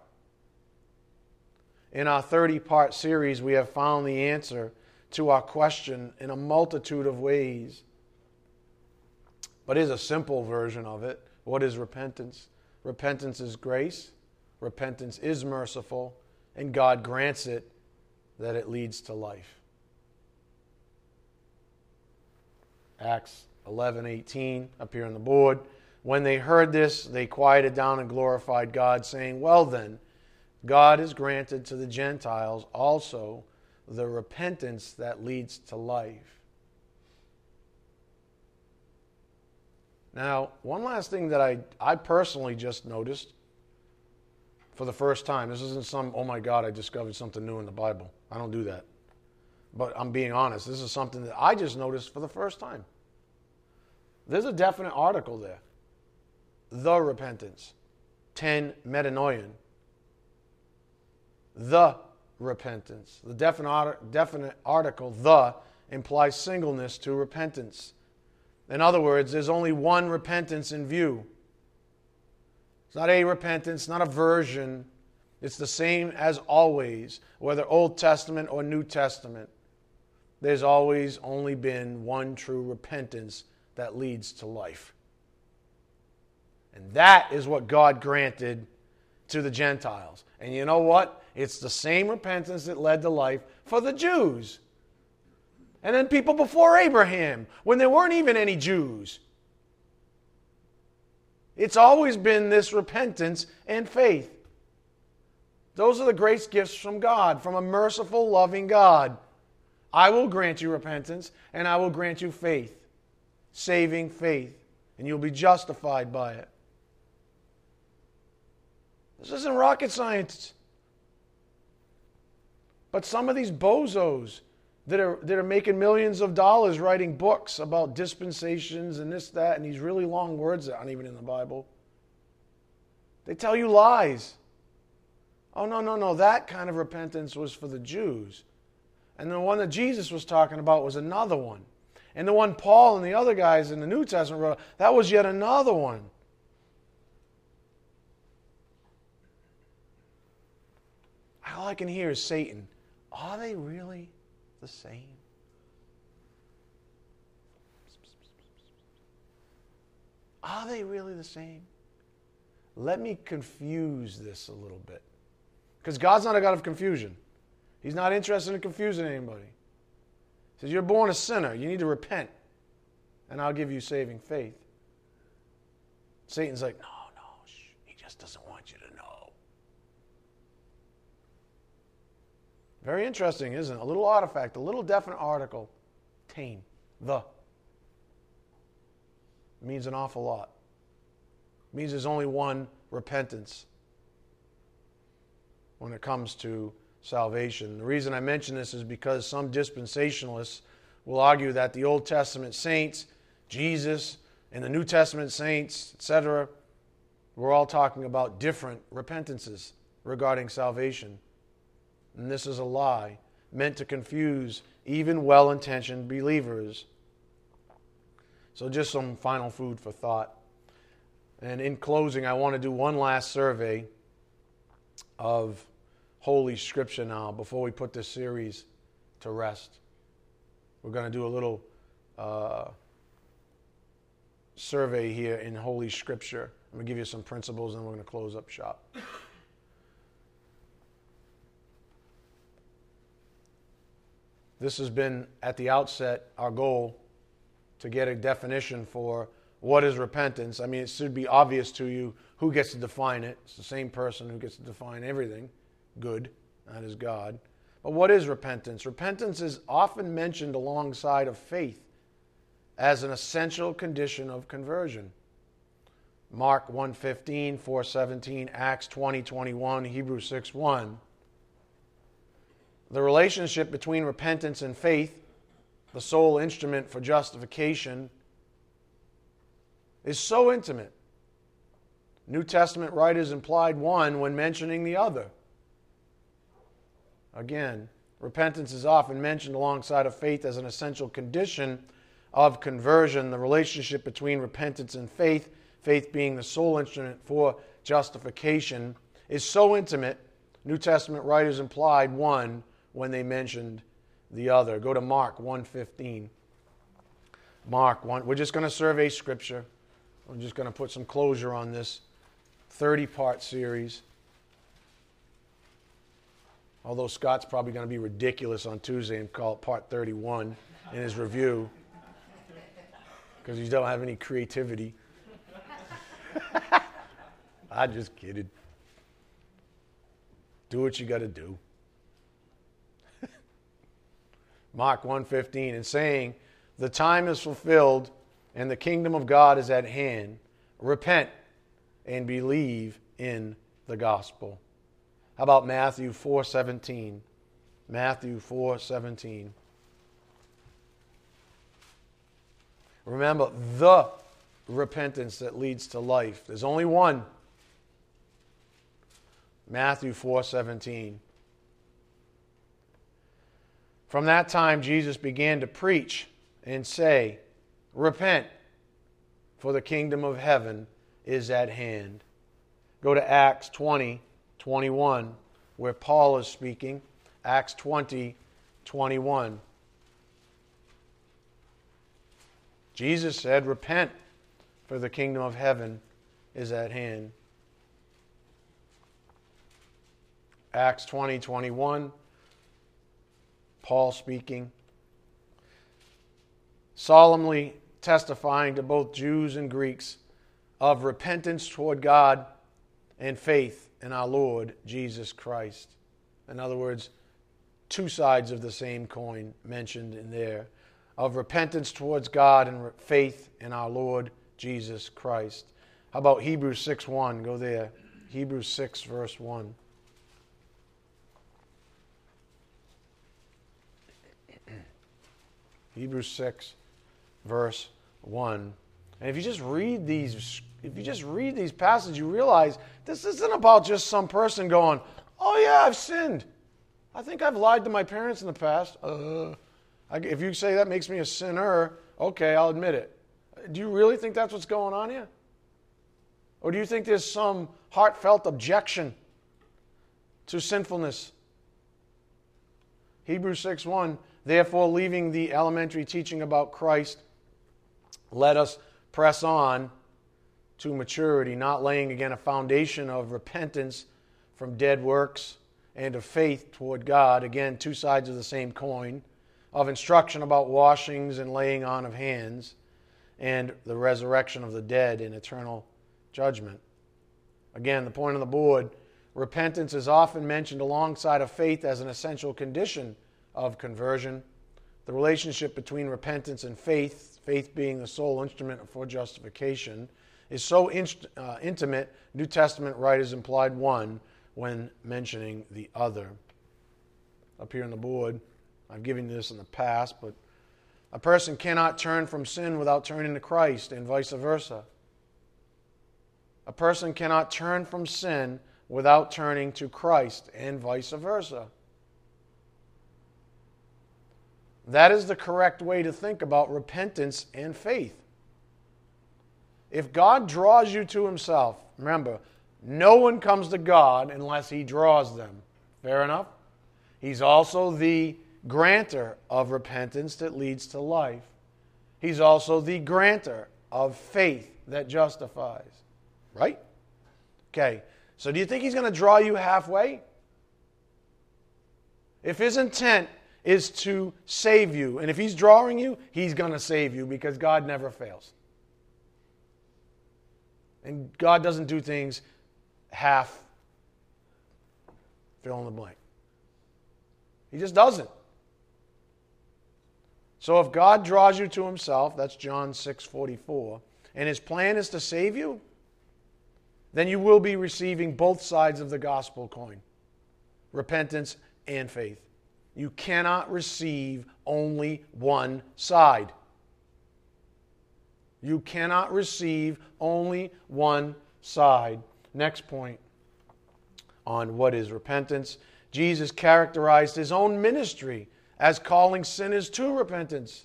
In our 30-part series, we have found the answer to our question in a multitude of ways. But here's a simple version of it. What is repentance? Repentance is grace. Repentance is merciful, and God grants it that it leads to life. Acts 11:18 up here on the board. When they heard this, they quieted down and glorified God, saying, well then, God has granted to the Gentiles also the repentance that leads to life. Now, one last thing that I personally just noticed for the first time. This isn't some, oh my God, I discovered something new in the Bible. I don't do that. But I'm being honest. This is something that I just noticed for the first time. There's a definite article there. The repentance. Ten metanoian. The repentance. The definite article, the, implies singleness to repentance. In other words, there's only one repentance in view. It's not a repentance, not a version. It's the same as always, whether Old Testament or New Testament. There's always only been one true repentance that leads to life. And that is what God granted to the Gentiles. And you know what? It's the same repentance that led to life for the Jews. And then people before Abraham, when there weren't even any Jews. It's always been this repentance and faith. Those are the great gifts from God, from a merciful, loving God. I will grant you repentance, and I will grant you faith, saving faith, and you'll be justified by it. This isn't rocket science. But some of these bozos that are making millions of dollars writing books about dispensations and this, that, and these really long words that aren't even in the Bible, they tell you lies. Oh, no. That kind of repentance was for the Jews. And the one that Jesus was talking about was another one. And the one Paul and the other guys in the New Testament wrote, that was yet another one. All I can hear is Satan. Are they really the same? Are they really the same? Let me confuse this a little bit. Because God's not a God of confusion. He's not interested in confusing anybody. He says, you're born a sinner. You need to repent. And I'll give you saving faith. Satan's like, no, he just doesn't want you to know. Very interesting, isn't it? A little artifact, a little definite article. Tame. The. Means an awful lot. It means there's only one repentance when it comes to salvation. The reason I mention this is because some dispensationalists will argue that the Old Testament saints, Jesus, and the New Testament saints, etc., we're all talking about different repentances regarding salvation. And this is a lie meant to confuse even well-intentioned believers. So just some final food for thought. And in closing, I want to do one last survey of Holy Scripture now before we put this series to rest. We're going to do a little survey here in Holy Scripture. I'm going to give you some principles, and then we're going to close up shop. This has been, at the outset, our goal, to get a definition for what is repentance. I mean, it should be obvious to you who gets to define it. It's the same person who gets to define everything. Good, that is God. But what is repentance? Repentance is often mentioned alongside of faith as an essential condition of conversion. Mark 1:15, 4:17, Acts 20:21, Hebrews 6:1. The relationship between repentance and faith, the sole instrument for justification, is so intimate. New Testament writers implied one when mentioning the other. Again, repentance is often mentioned alongside of faith as an essential condition of conversion, the relationship between repentance and faith, faith being the sole instrument for justification, is so intimate. New Testament writers implied one when they mentioned the other. Go to Mark 1:15. Mark 1. We're just going to survey Scripture. We're just going to put some closure on this 30-part series. Although Scott's probably going to be ridiculous on Tuesday and call it Part 31 in his review because he don't have any creativity. I just kidded. Do what you got to do. Mark 1:15, and saying, the time is fulfilled and the kingdom of God is at hand. Repent and believe in the gospel. How about Matthew 4:17? Matthew 4:17. Remember, the repentance that leads to life. There's only one. Matthew 4:17. From that time, Jesus began to preach and say, repent, for the kingdom of heaven is at hand. Go to Acts 20:21, where Paul is speaking. Acts 20:21. Jesus said, repent, for the kingdom of heaven is at hand. Acts 20:21. Paul speaking, solemnly testifying to both Jews and Greeks of repentance toward God and faith in our Lord Jesus Christ. In other words, two sides of the same coin mentioned in there, of repentance towards God and faith in our Lord Jesus Christ. How about Hebrews 6:1? Go there. Hebrews 6, verse 1. Hebrews 6, verse 1. And if you just read these passages, you realize this isn't about just some person going, Oh, yeah, I've sinned. I think I've lied to my parents in the past. If you say that makes me a sinner, okay, I'll admit it. Do you really think that's what's going on here? Or do you think there's some heartfelt objection to sinfulness? Hebrews 6:1, therefore, leaving the elementary teaching about Christ, let us press on to maturity, not laying again a foundation of repentance from dead works and of faith toward God. Again, two sides of the same coin, of instruction about washings and laying on of hands and the resurrection of the dead in eternal judgment. Again, the point on the board, repentance is often mentioned alongside of faith as an essential condition of conversion. The relationship between repentance and faith, faith being the sole instrument for justification, is so intimate, New Testament writers implied one when mentioning the other. Up here on the board, I've given you this in the past, but a person cannot turn from sin without turning to Christ and vice versa. A person cannot turn from sin without turning to Christ and vice versa. That is the correct way to think about repentance and faith. If God draws you to Himself, remember, no one comes to God unless He draws them. Fair enough? He's also the grantor of repentance that leads to life. He's also the grantor of faith that justifies. Right? Okay. So do you think He's going to draw you halfway? If His intent is to save you, and if He's drawing you, He's going to save you because God never fails. And God doesn't do things half, fill in the blank. He just doesn't. So if God draws you to Himself, that's John 6:44, and His plan is to save you, then you will be receiving both sides of the gospel coin, repentance and faith. You cannot receive only one side. You cannot receive only one side. Next point on what is repentance. Jesus characterized His own ministry as calling sinners to repentance.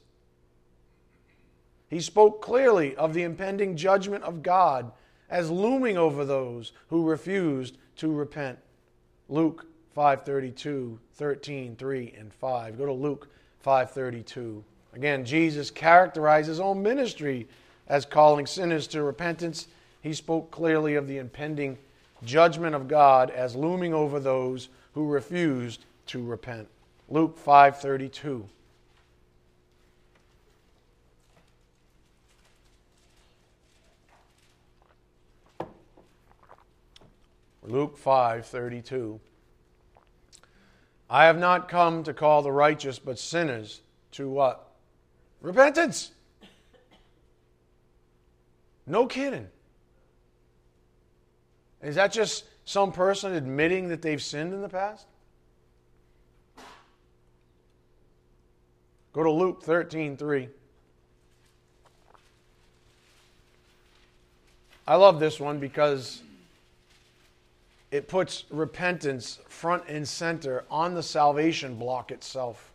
He spoke clearly of the impending judgment of God as looming over those who refused to repent. Luke 5:32, 13, 3, and 5. Go to Luke 5:32. Again, Jesus characterized His own ministry as calling sinners to repentance. He spoke clearly of the impending judgment of God as looming over those who refused to repent. Luke 5:32. Luke 5:32. I have not come to call the righteous, but sinners to what? Repentance. No kidding. Is that just some person admitting that they've sinned in the past? Go to Luke 13:3. I love this one because it puts repentance front and center on the salvation block itself.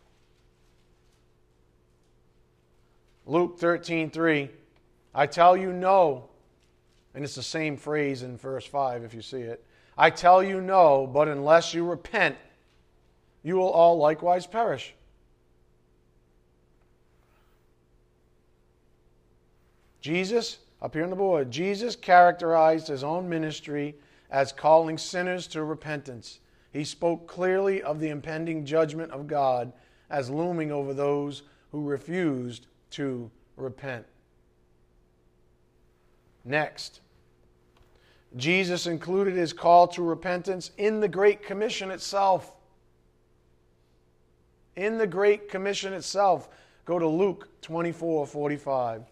Luke 13:3, I tell you no, and it's the same phrase in verse 5 if you see it. I tell you no, but unless you repent, you will all likewise perish. Jesus, up here on the board, Jesus characterized His own ministry as calling sinners to repentance. He spoke clearly of the impending judgment of God as looming over those who refused to repent. Next, Jesus included His call to repentance in the Great Commission itself. In the Great Commission itself. Go to Luke 24:45.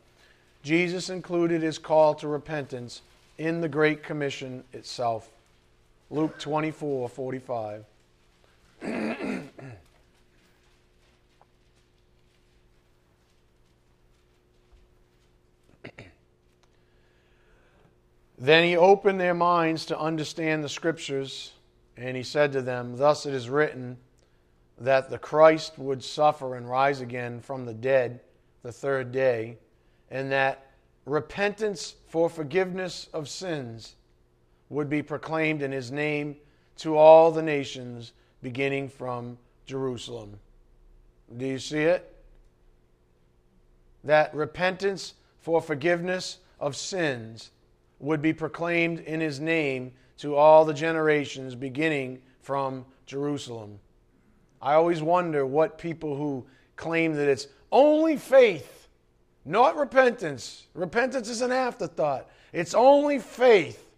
Jesus included His call to repentance in the Great Commission itself. Luke 24:45. Then He opened their minds to understand the Scriptures, And he said to them, "Thus it is written that the Christ would suffer and rise again from the dead the third day, and that repentance for forgiveness of sins would be proclaimed in his name to all the nations, beginning from Jerusalem." Do you see it? That repentance for forgiveness of sins would be proclaimed in his name to all the generations, beginning from Jerusalem. I always wonder what people who claim that it's only faith, not repentance. Repentance is an afterthought. It's only faith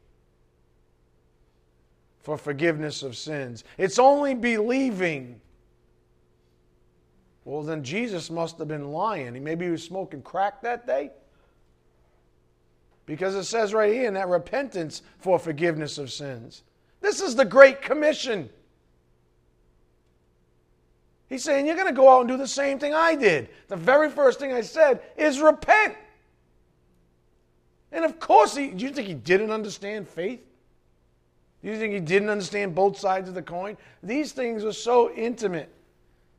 for forgiveness of sins. It's only believing. Well, then Jesus must have been lying. Maybe he was smoking crack that day. Because it says right here in that repentance for forgiveness of sins. This is the Great Commission. He's saying, you're going to go out and do the same thing I did. The very first thing I said is repent. And of course, do you think he didn't understand faith? Do you think he didn't understand both sides of the coin? These things are so intimate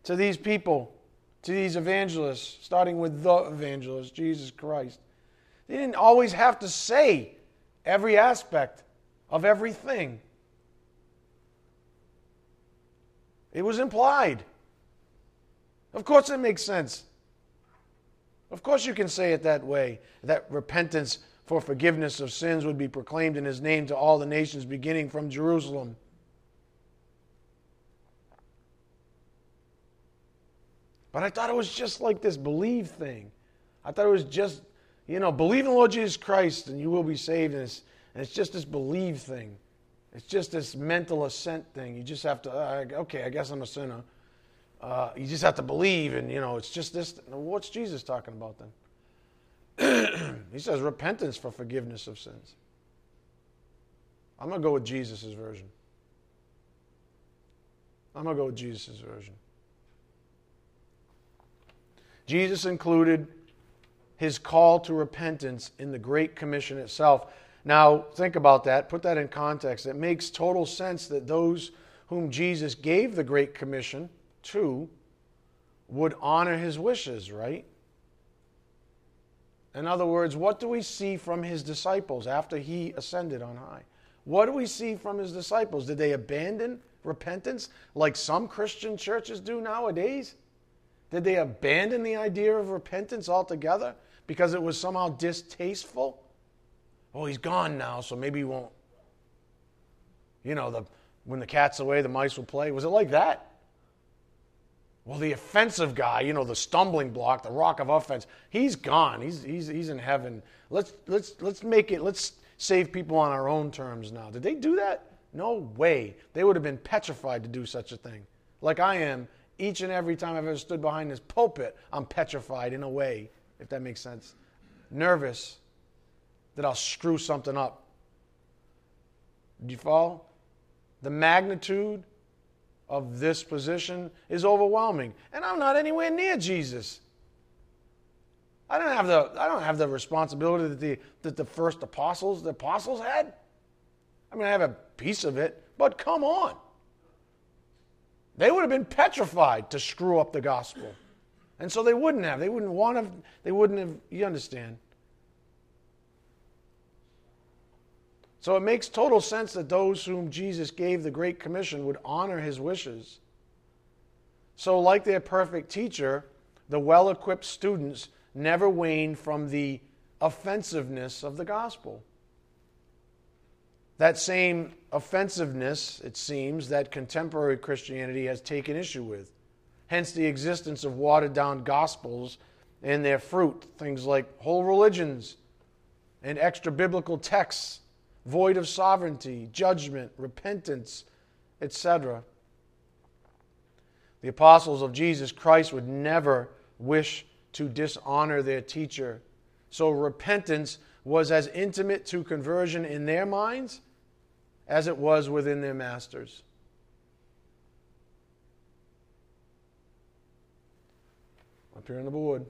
to these people, to these evangelists, starting with the evangelist, Jesus Christ. They didn't always have to say every aspect of everything. It was implied. Of course it makes sense. Of course you can say it that way, that repentance for forgiveness of sins would be proclaimed in his name to all the nations, beginning from Jerusalem. But I thought it was just like this believe thing. I thought it was just, believe in the Lord Jesus Christ and you will be saved. And it's just this believe thing. It's just this mental assent thing. You just have to, okay, I guess I'm a sinner. You just have to believe, and it's just this. What's Jesus talking about then? He says repentance for forgiveness of sins. I'm going to go with Jesus' version. Jesus included his call to repentance in the Great Commission itself. Now, think about that. Put that in context. It makes total sense that those whom Jesus gave the Great Commission to would honor his wishes, right? In other words, what do we see from his disciples after he ascended on high? What do we see from his disciples? Did they abandon repentance like some Christian churches do nowadays? Did they abandon the idea of repentance altogether because it was somehow distasteful? Oh, he's gone now, so maybe he won't. When the cat's away, the mice will play. Was it like that? Well, the offensive guy, the stumbling block, the rock of offense, he's gone. He's in heaven. Let's save people on our own terms now. Did they do that? No way. They would have been petrified to do such a thing. Like I am, each and every time I've ever stood behind this pulpit, I'm petrified in a way, if that makes sense. Nervous that I'll screw something up. Do you follow? The magnitude of this position is overwhelming, and I'm not anywhere near Jesus. I don't have the responsibility that the first apostles had. I mean, I have a piece of it, but come on. They would have been petrified to screw up the gospel, and so they wouldn't have. They wouldn't want to. They wouldn't have. You understand? So it makes total sense that those whom Jesus gave the Great Commission would honor his wishes. So like their perfect teacher, the well-equipped students never waned from the offensiveness of the gospel. That same offensiveness, it seems, that contemporary Christianity has taken issue with. Hence the existence of watered-down gospels and their fruit, things like whole religions and extra-biblical texts, void of sovereignty, judgment, repentance, etc. The apostles of Jesus Christ would never wish to dishonor their teacher. So repentance was as intimate to conversion in their minds as it was within their masters. Up here on the board.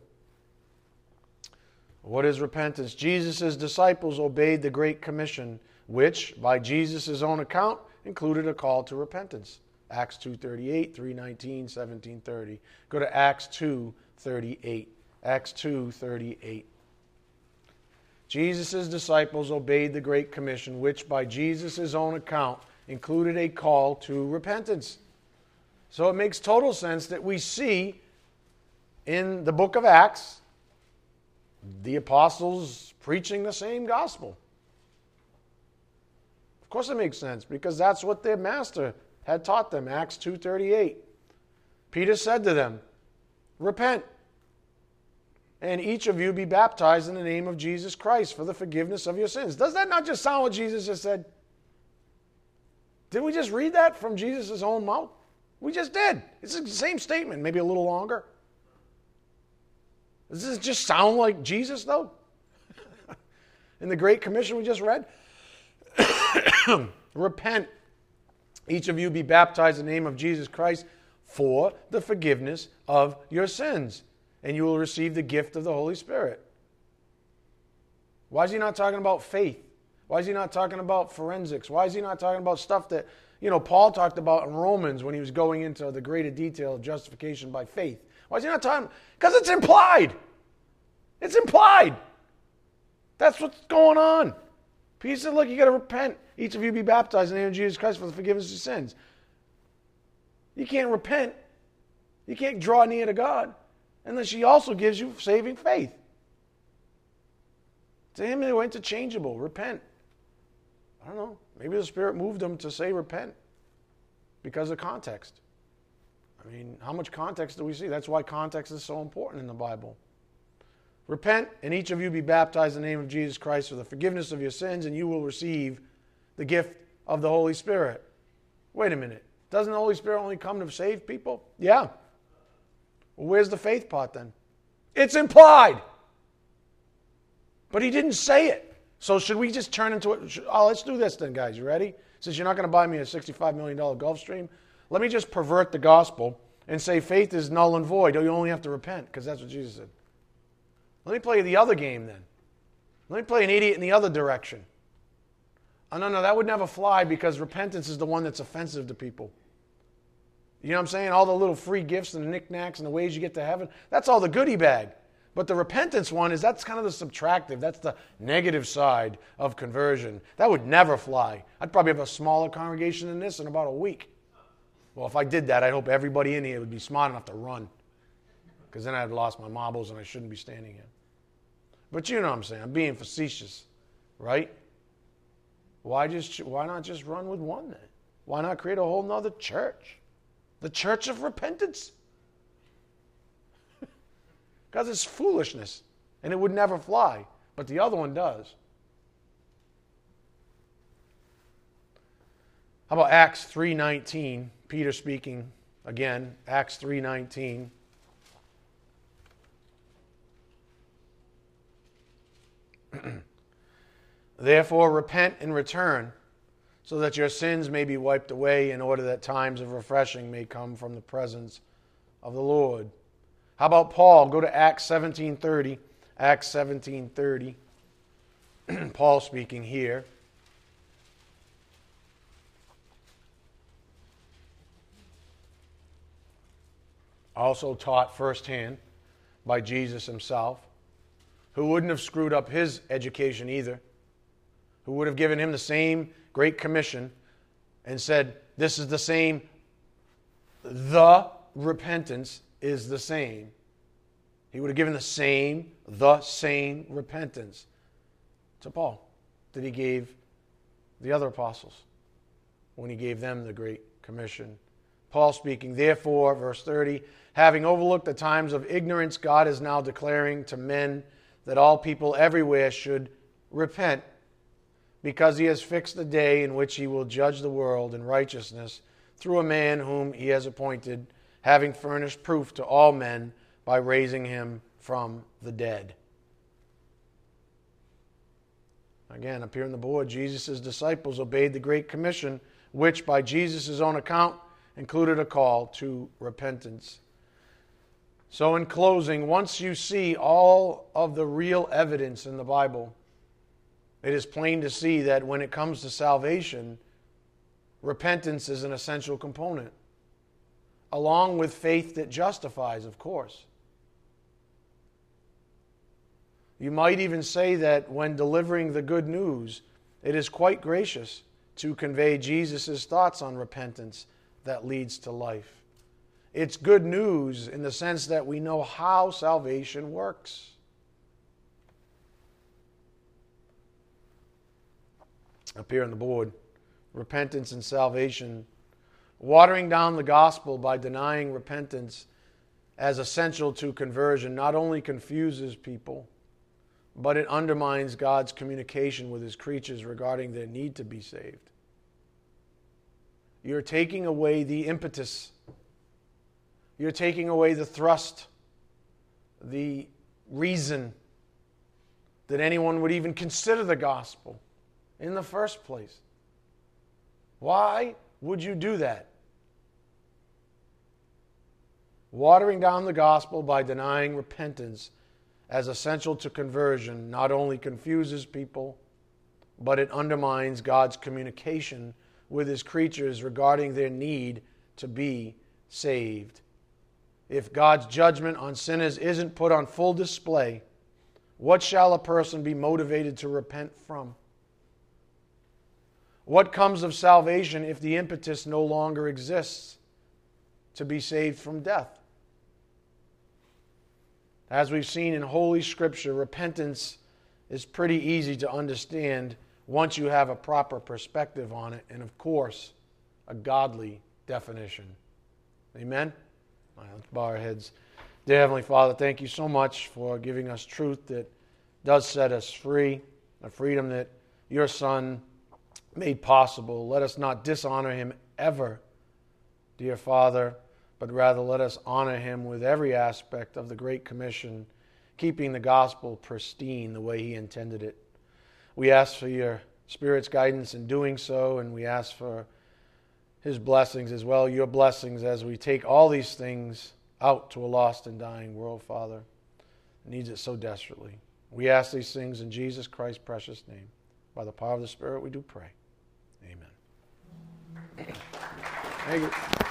What is repentance? Jesus' disciples obeyed the Great Commission, which, by Jesus' own account, included a call to repentance. Acts 2:38, 3:19, 17:30. Go to Acts 2:38. Acts 2:38. Jesus' disciples obeyed the Great Commission, which by Jesus' own account included a call to repentance. So it makes total sense that we see in the book of Acts the apostles preaching the same gospel. Of course it makes sense, because that's what their master had taught them. Acts 2:38. Peter said to them, "Repent, and each of you be baptized in the name of Jesus Christ for the forgiveness of your sins." Does that not just sound what Jesus just said? Didn't we just read that from Jesus' own mouth? We just did. It's the same statement, maybe a little longer. Does this just sound like Jesus, though? In the Great Commission we just read? Repent, each of you be baptized in the name of Jesus Christ for the forgiveness of your sins, and you will receive the gift of the Holy Spirit. Why is he not talking about faith? Why is he not talking about forensics? Why is he not talking about stuff that, you know, Paul talked about in Romans when he was going into the greater detail of justification by faith? Why is he not talking? Because it's implied. It's implied. That's what's going on. Peter said, look, you got to repent. Each of you be baptized in the name of Jesus Christ for the forgiveness of your sins. You can't repent. You can't draw near to God unless he also gives you saving faith. To him, they were interchangeable. Repent. I don't know. Maybe the Spirit moved them to say repent because of context. I mean, how much context do we see? That's why context is so important in the Bible. Repent, and each of you be baptized in the name of Jesus Christ for the forgiveness of your sins, and you will receive the gift of the Holy Spirit. Wait a minute. Doesn't the Holy Spirit only come to save people? Yeah. Well, where's the faith part then? It's implied. But he didn't say it. So should we just turn into it? Oh, let's do this then, guys. You ready? Since you're not going to buy me a $65 million Gulfstream, let me just pervert the gospel and say faith is null and void. You only have to repent, because that's what Jesus said. Let me play the other game then. Let me play an idiot in the other direction. Oh, no, that would never fly, because repentance is the one that's offensive to people. You know what I'm saying? All the little free gifts and the knickknacks and the ways you get to heaven, that's all the goodie bag. But the repentance one is, that's kind of the subtractive. That's the negative side of conversion. That would never fly. I'd probably have a smaller congregation than this in about a week. Well, if I did that, I hope everybody in here would be smart enough to run, because then I'd lost my marbles and I shouldn't be standing here. But you know what I'm saying. I'm being facetious, right? Why not just run with one then? Why not create a whole nother church? The church of repentance. Because it's foolishness, and it would never fly, but the other one does. How about Acts 3:19? Peter speaking again, Acts 3:19. Therefore repent and return, so that your sins may be wiped away, in order that times of refreshing may come from the presence of the Lord. How about Paul? Go to Acts 17:30. Acts 17:30. Paul speaking here. Also taught firsthand by Jesus himself, who wouldn't have screwed up his education either, who would have given him the same Great Commission and said, this is the same, the repentance is the same. He would have given the same repentance to Paul that he gave the other apostles when he gave them the Great Commission. Paul speaking, therefore, verse 30, having overlooked the times of ignorance, God is now declaring to men that all people everywhere should repent, because he has fixed the day in which he will judge the world in righteousness through a man whom he has appointed, having furnished proof to all men by raising him from the dead. Again, up here on the board, Jesus' disciples obeyed the Great Commission, which by Jesus' own account included a call to repentance. So in closing, once you see all of the real evidence in the Bible, it is plain to see that when it comes to salvation, Repentance is an essential component, along with faith that justifies, of course. You might even say that when delivering the good news, it is quite gracious to convey Jesus' thoughts on repentance that leads to life. It's good news in the sense that we know how salvation works. Up here on the board, repentance and salvation. Watering down the gospel by denying repentance as essential to conversion not only confuses people, but it undermines God's communication with His creatures regarding their need to be saved. You're taking away the impetus. You're taking away the thrust, the reason that anyone would even consider the gospel in the first place. Why would you do that? Watering down the gospel by denying repentance as essential to conversion not only confuses people, but it undermines God's communication with His creatures regarding their need to be saved. If God's judgment on sinners isn't put on full display, what shall a person be motivated to repent from? What comes of salvation if the impetus no longer exists to be saved from death? As we've seen in Holy Scripture, repentance is pretty easy to understand once you have a proper perspective on it, and of course, a godly definition. Amen? All right, let's bow our heads. Dear Heavenly Father, thank you so much for giving us truth that does set us free, a freedom that your Son made possible. Let us not dishonor Him ever, dear Father, but rather let us honor Him with every aspect of the Great Commission, keeping the gospel pristine the way He intended it. We ask for your Spirit's guidance in doing so, and we ask for His blessings as well, your blessings, as we take all these things out to a lost and dying world, Father. It needs it so desperately. We ask these things in Jesus Christ's precious name. By the power of the Spirit, we do pray. Amen. Thank you.